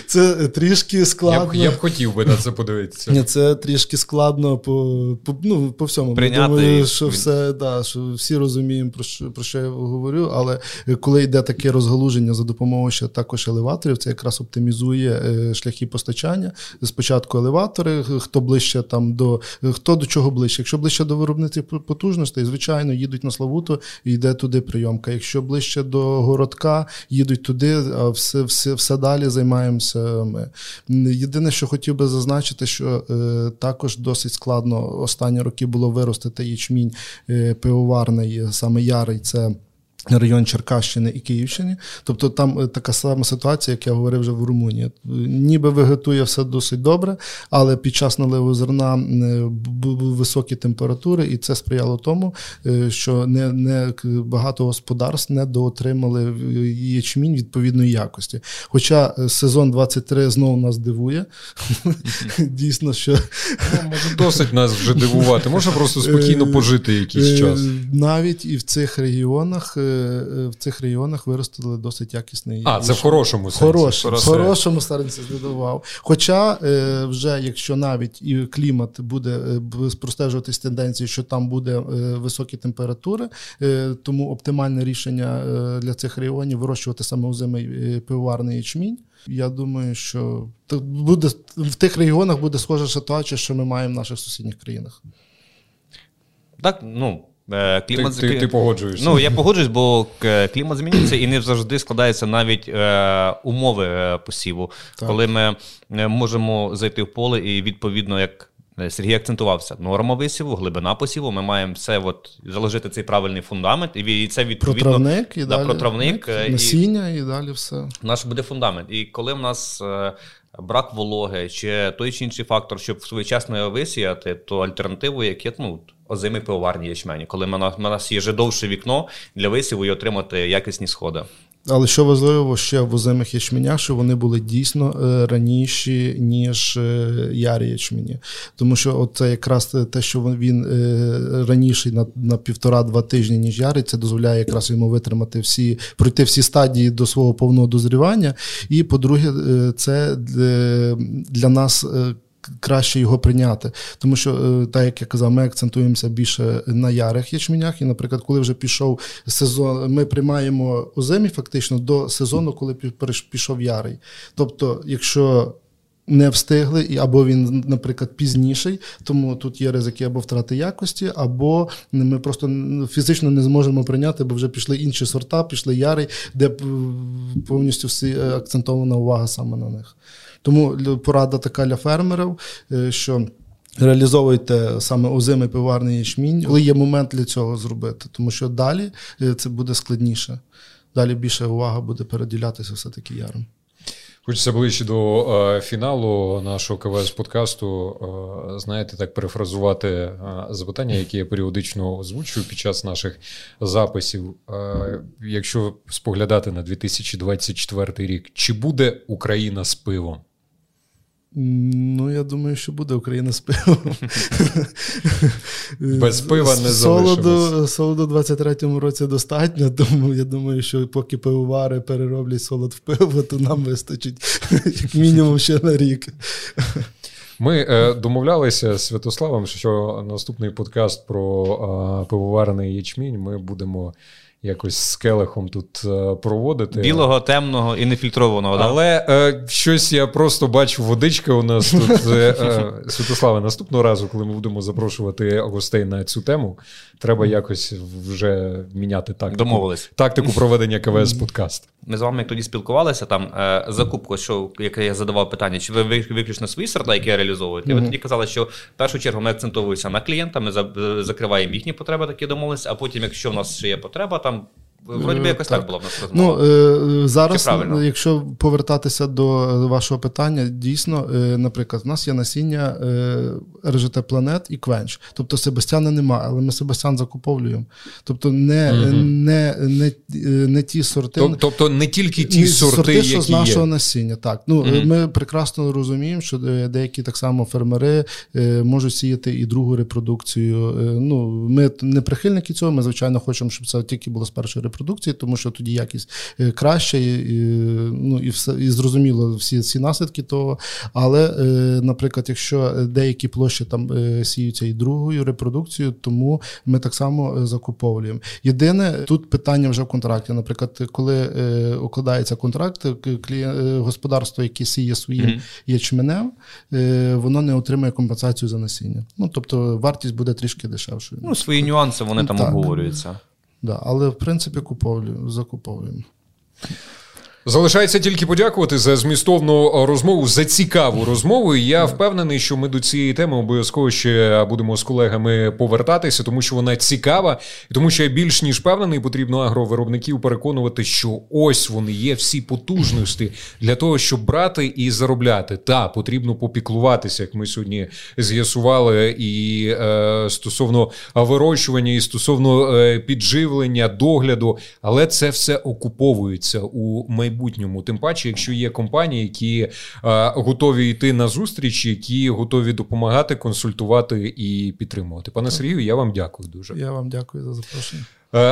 це трішки складно. Я б хотів би на це подивитися. Це трішки складно по всьому. Прийняти. Що всі розуміємо, про що я говорю, але коли йде таке розгалуження за допомогою ще також елеваторів, це якраз оптимізує шляхи постачання. Спочатку елеватори, хто ближче там до хто до чого ближче. Якщо ближче до виробничих потужностей, звичайно, їдуть на Славуту і йде туди прийомка. Якщо ближче до Городка, їдуть туди, а все, все, все далі займаємося ми. Єдине, що хотів би зазначити, що е, також досить складно останні роки було виростити ячмінь е, пивоварний, саме ярий, це район Черкащини і Київщини. Тобто там така сама ситуація, як я говорив вже в Румунії. Ніби вегетує все досить добре, але під час наливу зерна були високі температури, і це сприяло тому, що не, не багато господарств не доотримали ячмінь відповідної якості. Хоча сезон двадцять три знову нас дивує. Дійсно, що... Може досить нас вже дивувати. Можна просто спокійно пожити якийсь час. Навіть і в цих регіонах в цих регіонах виростили досить якісний. А, це в хорошому сенсі. Хороший, в хорошому сенсі здивував. Хоча вже, якщо навіть і клімат буде простежуватись тенденції, що там буде високі температури, тому оптимальне рішення для цих регіонів вирощувати саме озимий пивоварний ячмінь. Я думаю, що буде, в тих регіонах буде схожа ситуація, що ми маємо в наших сусідніх країнах. Так, ну, Клімат... Ти, ти, ти погоджуєшся. Ну, я погоджуюсь, бо клімат змінюється і не завжди складаються навіть е, умови посіву. Так. Коли ми можемо зайти в поле і відповідно, як Сергій акцентувався, норма висіву, глибина посіву, ми маємо все от, заложити цей правильний фундамент. І це відповідно... Протравник, і да, протравник, і, насіння, і далі все. Наш буде фундамент. І коли в нас... Е, брак вологи, чи той чи інший фактор, щоб своєчасно його висіяти, то альтернативу, як є, ну, озимий пивоварний ячмені, коли в нас є вже довше вікно для висіву і отримати якісні сходи. Але що важливо ще в озимих ячменях, що вони були дійсно раніші, ніж ярі ячмені. Тому що це якраз те, що він раніший на, на півтора-два тижні, ніж ярий, це дозволяє якраз йому витримати всі, пройти всі стадії до свого повного дозрівання. І, по-друге, це для нас краще його прийняти. Тому що, так як я казав, ми акцентуємося більше на ярих ячменях. І, наприклад, коли вже пішов сезон, ми приймаємо озимі фактично до сезону, коли пішов ярий. Тобто, якщо не встигли, або він, наприклад, пізніший, тому тут є ризики або втрати якості, або ми просто фізично не зможемо прийняти, бо вже пішли інші сорта, пішли ярий, де повністю всі акцентована увага саме на них. Тому порада така для фермерів, що реалізовуйте саме озимий пивоварний ячмінь, але є момент для цього зробити, тому що далі це буде складніше. Далі більше увага буде переділятися все-таки ярим. Хочеться ближче до е, фіналу нашого КВС-подкасту, е, знаєте, так перефразувати е, запитання, які я періодично озвучую під час наших записів. Е, якщо споглядати на дві тисячі двадцять четвертий рік, чи буде Україна з пивом? Ну, я думаю, що буде Україна з пивом. Без пива не залишимось. Солоду в двадцять третьому році достатньо, тому я думаю, що поки пивовари перероблять солод в пиво, то нам вистачить як мінімум ще на рік. Ми е, домовлялися з Святославом, що наступний подкаст про е, пивоварний ячмінь ми будемо якось з келихом тут проводити. Білого, темного і нефільтрованого. Але да? е, щось я просто бачу, водичка у нас тут. Святославе, наступного разу, коли ми будемо запрошувати гостей на цю тему, треба якось вже міняти тактику. Домовились. Тактику проведення КВС-подкаст. Ми з вами як тоді спілкувалися, там е, закупку, що, яке я задавав питання, чи ви виключно свої сорта, які реалізовуєте? Mm-hmm. Ви тоді казали, що в першу чергу ми акцентуємося на клієнта, ми за, закриваємо їхні потреби, такі домовились, а потім, якщо в нас ще є потреба, там вроді би якось так, так була в нас розмова. Ну, е, зараз, якщо повертатися до вашого питання, дійсно, е, наприклад, в нас є насіння е, ар джі ті Planet і Quench. Тобто Себастьяна немає, але ми Себастьян закуповуємо. Тобто не, угу. не, не, не, не ті сорти. Тобто не тільки ті сорти, сорти які є. Сорти, що з нашого є. Насіння, так. Ну, угу. Ми прекрасно розуміємо, що деякі так само фермери е, можуть сіяти і другу репродукцію. Е, ну, ми не прихильники цього, ми, звичайно, хочемо, щоб це тільки було з першої репродукції. Продукції, тому що тоді якість краща, і, ну, і, все, і зрозуміло всі, всі наслідки того. Але, наприклад, якщо деякі площі там сіються і другою репродукцією, тому ми так само закуповуємо. Єдине, тут питання вже в контракті. Наприклад, коли укладається контракт, господарство, яке сіє своїм mm-hmm. ячменем, воно не отримає компенсацію за насіння. Ну, тобто вартість буде трішки дешевшою. Ну, свої нюанси вони там так. обговорюються. Да, але, в принципі, куповлю, закуповуємо. Залишається тільки подякувати за змістовну розмову, за цікаву розмову. Я впевнений, що ми до цієї теми обов'язково ще будемо з колегами повертатися, тому що вона цікава. І тому що я більш ніж впевнений, потрібно агровиробників переконувати, що ось вони є всі потужності для того, щоб брати і заробляти. Та, потрібно попіклуватися, як ми сьогодні з'ясували, і е, стосовно вирощування, і стосовно е, підживлення, догляду. Але це все окуповується у майбутньому. Будь-ньому. Тим паче, якщо є компанії, які а, готові йти на зустріч, які готові допомагати, консультувати і підтримувати. Пане Сергію, я вам дякую дуже. Я вам дякую за запрошення.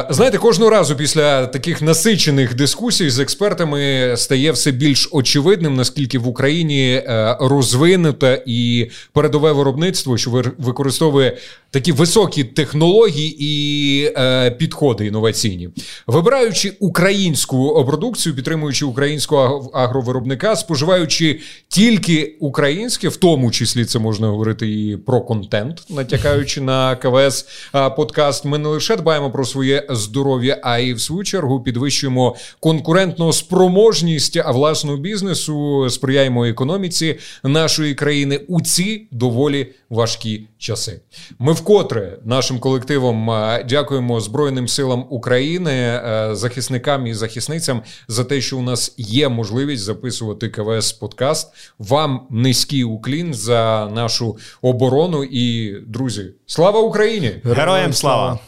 Знаєте, кожного разу після таких насичених дискусій з експертами стає все більш очевидним, наскільки в Україні розвинуте і передове виробництво, що використовує такі високі технології і підходи інноваційні. Вибираючи українську продукцію, підтримуючи українського агровиробника, споживаючи тільки українське, в тому числі це можна говорити і про контент, натякаючи на КВС-подкаст, ми не лише дбаємо про свої здоров'я, а і в свою чергу підвищуємо конкурентну спроможність власного бізнесу, сприяємо економіці нашої країни у ці доволі важкі часи. Ми вкотре нашим колективом дякуємо Збройним силам України, захисникам і захисницям за те, що у нас є можливість записувати КВС-подкаст. Вам низький уклін за нашу оборону і, друзі, слава Україні! Героям слава!